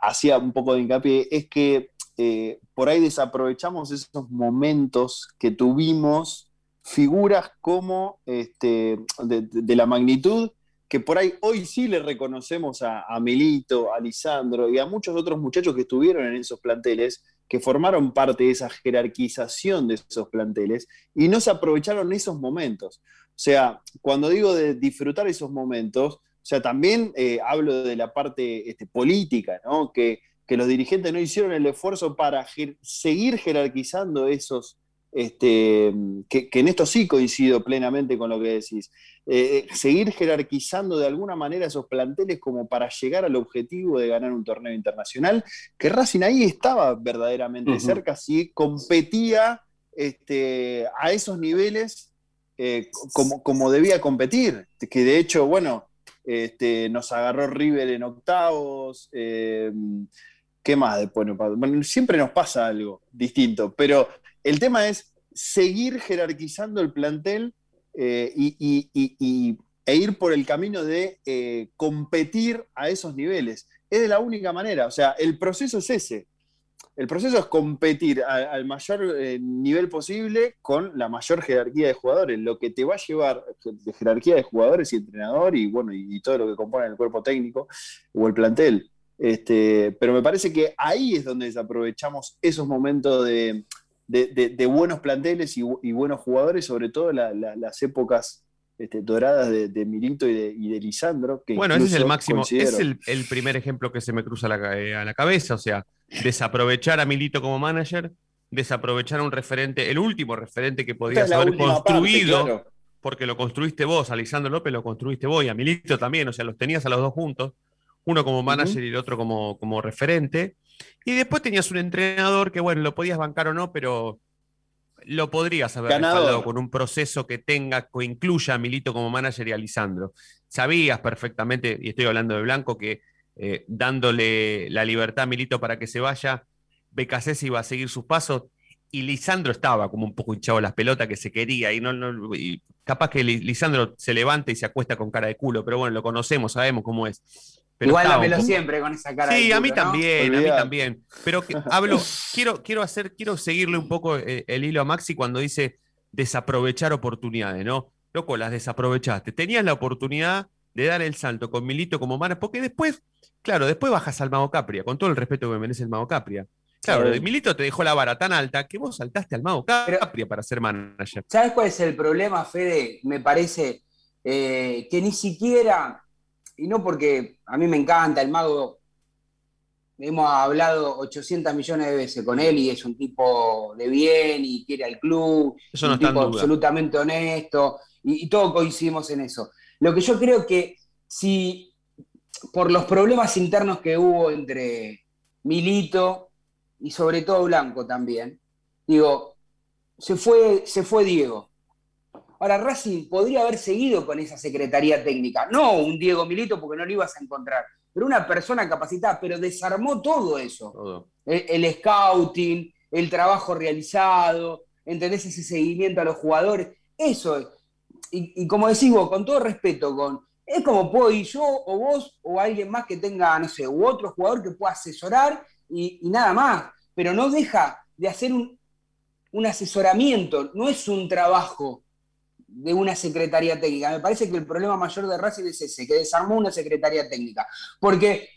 hacía un poco de hincapié, es que eh, por ahí desaprovechamos esos momentos que tuvimos figuras como este, de, de la magnitud que por ahí hoy sí le reconocemos a, a Milito, a Lisandro y a muchos otros muchachos que estuvieron en esos planteles, que formaron parte de esa jerarquización de esos planteles, y no se aprovecharon esos momentos. O sea, cuando digo de disfrutar esos momentos, o sea, también eh, hablo de la parte este, política, ¿no? Que, que los dirigentes no hicieron el esfuerzo para jer- seguir jerarquizando esos Este, que, que en esto sí coincido plenamente con lo que decís, eh, seguir jerarquizando de alguna manera esos planteles como para llegar al objetivo de ganar un torneo internacional, que Racing ahí estaba verdaderamente uh-huh. cerca, si competía este, a esos niveles eh, como, como debía competir, que de hecho, bueno, este, nos agarró River en octavos, eh, ¿qué más? Bueno, bueno, siempre nos pasa algo distinto, pero el tema es seguir jerarquizando el plantel eh, y, y, y, y, e ir por el camino de eh, competir a esos niveles. Es de la única manera, o sea, el proceso es ese. El proceso es competir a, al mayor eh, nivel posible con la mayor jerarquía de jugadores. Lo que te va a llevar de jerarquía de jugadores y entrenador y, bueno, y, y todo lo que compone el cuerpo técnico o el plantel. Este, pero me parece que ahí es donde desaprovechamos esos momentos de... De, de, de buenos planteles y, y buenos jugadores, sobre todo la, la, las épocas este, doradas de, de Milito y de, y de Lisandro. Que bueno, ese es el máximo, considero. es el, el primer ejemplo que se me cruza la, eh, a la cabeza, o sea, desaprovechar a Milito como manager, desaprovechar a un referente, el último referente que podías haber construido, parte, claro. porque lo construiste vos, a Lisandro López lo construiste vos y a Milito también, o sea, los tenías a los dos juntos, uno como manager uh-huh. y el otro como, como referente. Y después tenías un entrenador que, bueno, lo podías bancar o no, pero lo podrías haber respaldado con un proceso que tenga, que incluya a Milito como manager y a Lisandro. Sabías perfectamente, y estoy hablando de Blanco, que eh, dándole la libertad a Milito para que se vaya, B K C se iba a seguir sus pasos, y Lisandro estaba como un poco hinchado a las pelotas, que se quería, y, no, no, y capaz que Lisandro se levanta y se acuesta con cara de culo, pero bueno, lo conocemos, sabemos cómo es. Pero igual la pelo siempre con esa cara. Sí, de culo, a mí también, ¿no? a mí también. Pero que, hablo, quiero, quiero hacer, quiero seguirle un poco el, el hilo a Maxi cuando dice desaprovechar oportunidades, ¿no? Loco, las desaprovechaste. Tenías la oportunidad de dar el salto con Milito como manager, porque después, claro, después bajas al Mago Capria, con todo el respeto que merece el Mago Capria. Claro, sí. Milito te dejó la vara tan alta que vos saltaste al Mago Capria Pero, para ser manager. ¿Sabes cuál es el problema, Fede? Me parece eh, que ni siquiera... Y no porque a mí me encanta el Mago, hemos hablado ochocientos millones de veces con él y es un tipo de bien y quiere al club, eso no un tipo absolutamente honesto y, y todos coincidimos en eso. Lo que yo creo que si por los problemas internos que hubo entre Milito y sobre todo Blanco también. Digo, se fue, se fue Diego. Ahora, Racing podría haber seguido con esa secretaría técnica. No un Diego Milito, porque no lo ibas a encontrar, pero una persona capacitada, pero desarmó todo eso. Todo. El, el scouting, el trabajo realizado, ¿entendés? Ese seguimiento a los jugadores. Eso. Y, y como decís vos, con todo respeto, con... Es como puedo ir yo, o vos, o alguien más que tenga, no sé, u otro jugador que pueda asesorar y, y nada más. Pero no deja de hacer un, un asesoramiento. No es un trabajo de una secretaría técnica. Me parece que el problema mayor de Racing es ese, que desarmó una secretaría técnica. Porque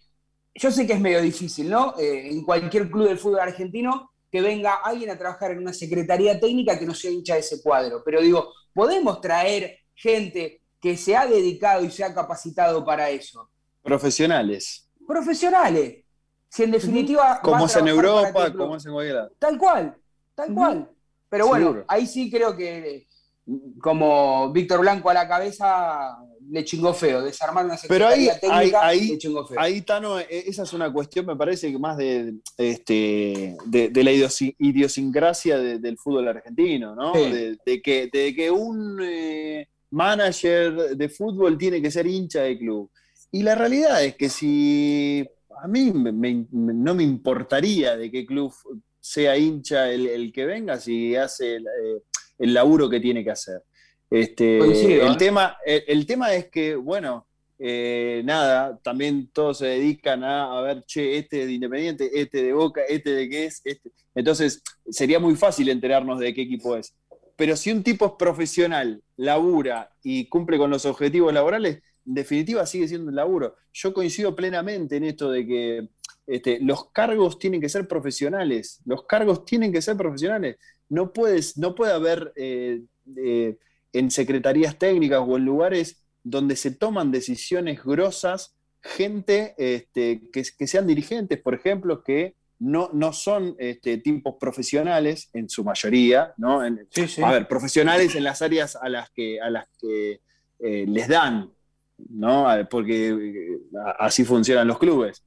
yo sé que es medio difícil, ¿no? Eh, en cualquier club del fútbol argentino que venga alguien a trabajar en una secretaría técnica que no sea hincha de ese cuadro. Pero digo, podemos traer gente que se ha dedicado y se ha capacitado para eso. Profesionales. Profesionales. Si en definitiva... Como es en Europa, como es en Guadalajara. Tal cual, tal cual. Pero bueno, seguro. Ahí sí creo que como Víctor Blanco a la cabeza le chingó feo, desarmar una secretaría técnica, ahí, ahí, le chingó feo. Ahí, Tano, esa es una cuestión, me parece, que más de, este, de, de la idiosincrasia de, del fútbol argentino, ¿no? Sí. De, de, que, de que un... Eh, manager de fútbol tiene que ser hincha de club. Y la realidad es que si a mí me, me, no me importaría de qué club sea hincha el, el que venga si hace el, el laburo que tiene que hacer. Este, Coincido, el, ¿eh? tema, el, el tema es que, bueno, eh, nada, también todos se dedican a, a ver, che, este de Independiente, este de Boca, este de qué es, este. Entonces sería muy fácil enterarnos de qué equipo es. Pero si un tipo es profesional, labura y cumple con los objetivos laborales, en definitiva sigue siendo un laburo. Yo coincido plenamente en esto de que este, los cargos tienen que ser profesionales. Los cargos tienen que ser profesionales. No, puedes, no puede haber eh, eh, en secretarías técnicas o en lugares donde se toman decisiones grosas gente este, que, que sean dirigentes, por ejemplo, que... No, no son este, tipos profesionales, en su mayoría, ¿no? En, sí, sí. A ver, profesionales en las áreas a las que, a las que eh, les dan, ¿no? Porque así funcionan los clubes.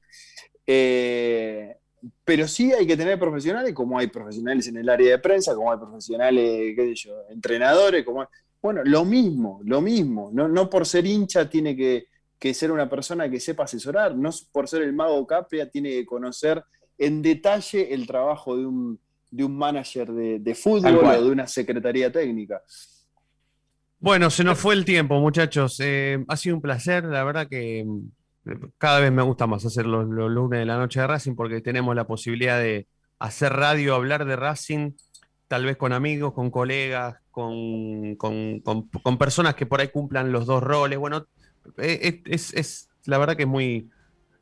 Eh, pero sí hay que tener profesionales, como hay profesionales en el área de prensa, como hay profesionales, qué sé yo, entrenadores, como hay, bueno, lo mismo, lo mismo. No, no por ser hincha tiene que, que ser una persona que sepa asesorar, no por ser el mago Capria tiene que conocer en detalle el trabajo de un, de un manager de, de fútbol o de una secretaría técnica. Bueno, se nos fue el tiempo, muchachos. Eh, ha sido un placer, la verdad que cada vez me gusta más hacer los, los lunes de la noche de Racing porque tenemos la posibilidad de hacer radio, hablar de Racing, tal vez con amigos, con colegas, con, con, con, con personas que por ahí cumplan los dos roles. Bueno, es, es, es la verdad que es muy...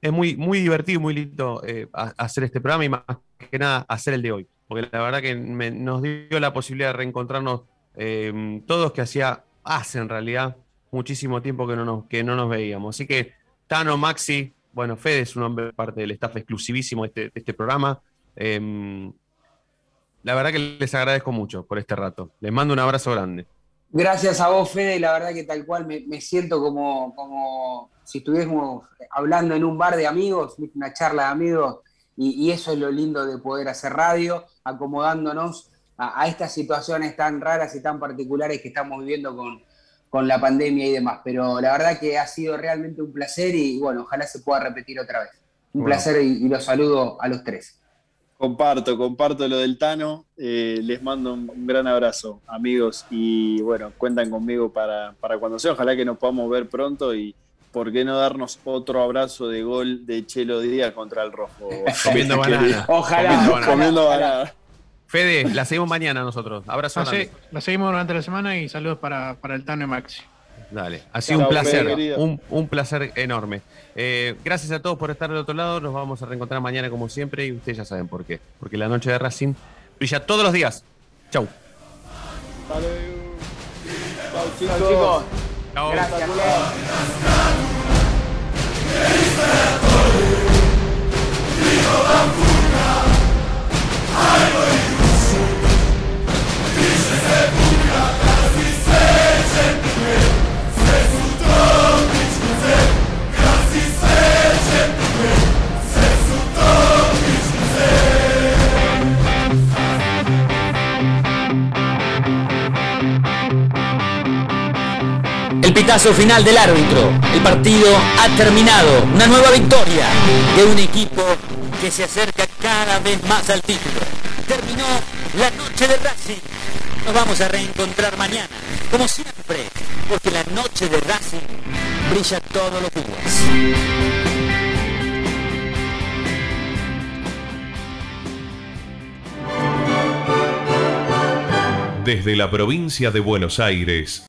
Es muy, muy divertido, muy lindo eh, hacer este programa y más que nada hacer el de hoy. Porque la verdad que me, nos dio la posibilidad de reencontrarnos eh, todos, que hacía, hace en realidad muchísimo tiempo que no, nos, que no nos veíamos. Así que Tano, Maxi, bueno, Fede es un hombre parte del staff exclusivísimo de este, de este programa. Eh, la verdad que les agradezco mucho por este rato. Les mando un abrazo grande. Gracias a vos, Fede, la verdad que tal cual me, me siento como, como si estuviésemos hablando en un bar de amigos, una charla de amigos, y, y eso es lo lindo de poder hacer radio, acomodándonos a, a estas situaciones tan raras y tan particulares que estamos viviendo con, con la pandemia y demás. Pero la verdad que ha sido realmente un placer y bueno, ojalá se pueda repetir otra vez. Un bueno. placer y, y los saludo a los tres. Comparto, comparto lo del Tano, eh, les mando un gran abrazo, amigos, y bueno, cuentan conmigo para, para cuando sea, ojalá que nos podamos ver pronto y por qué no darnos otro abrazo de gol de Chelo Díaz contra el Rojo. Comiendo banana. Ojalá. Comiendo banana. Fede, la seguimos mañana nosotros, abrazo la, se, la seguimos durante la semana y saludos para, para el Tano y Maxi. Dale, ha sido un placer, un, un placer enorme. Eh, gracias a todos por estar del otro lado, nos vamos a reencontrar mañana como siempre y ustedes ya saben por qué, porque la noche de Racing brilla todos los días. Chau. Dale. Chau, chicos. Chau, chicos. Chau. Gracias. Gracias. Casi se El pitazo final del árbitro. El partido ha terminado. Una nueva victoria de un equipo que se acerca cada vez más al título. Terminó la noche de Racing. Nos vamos a reencontrar mañana, como siempre, porque la noche de Racing brilla todos los días. Desde la provincia de Buenos Aires,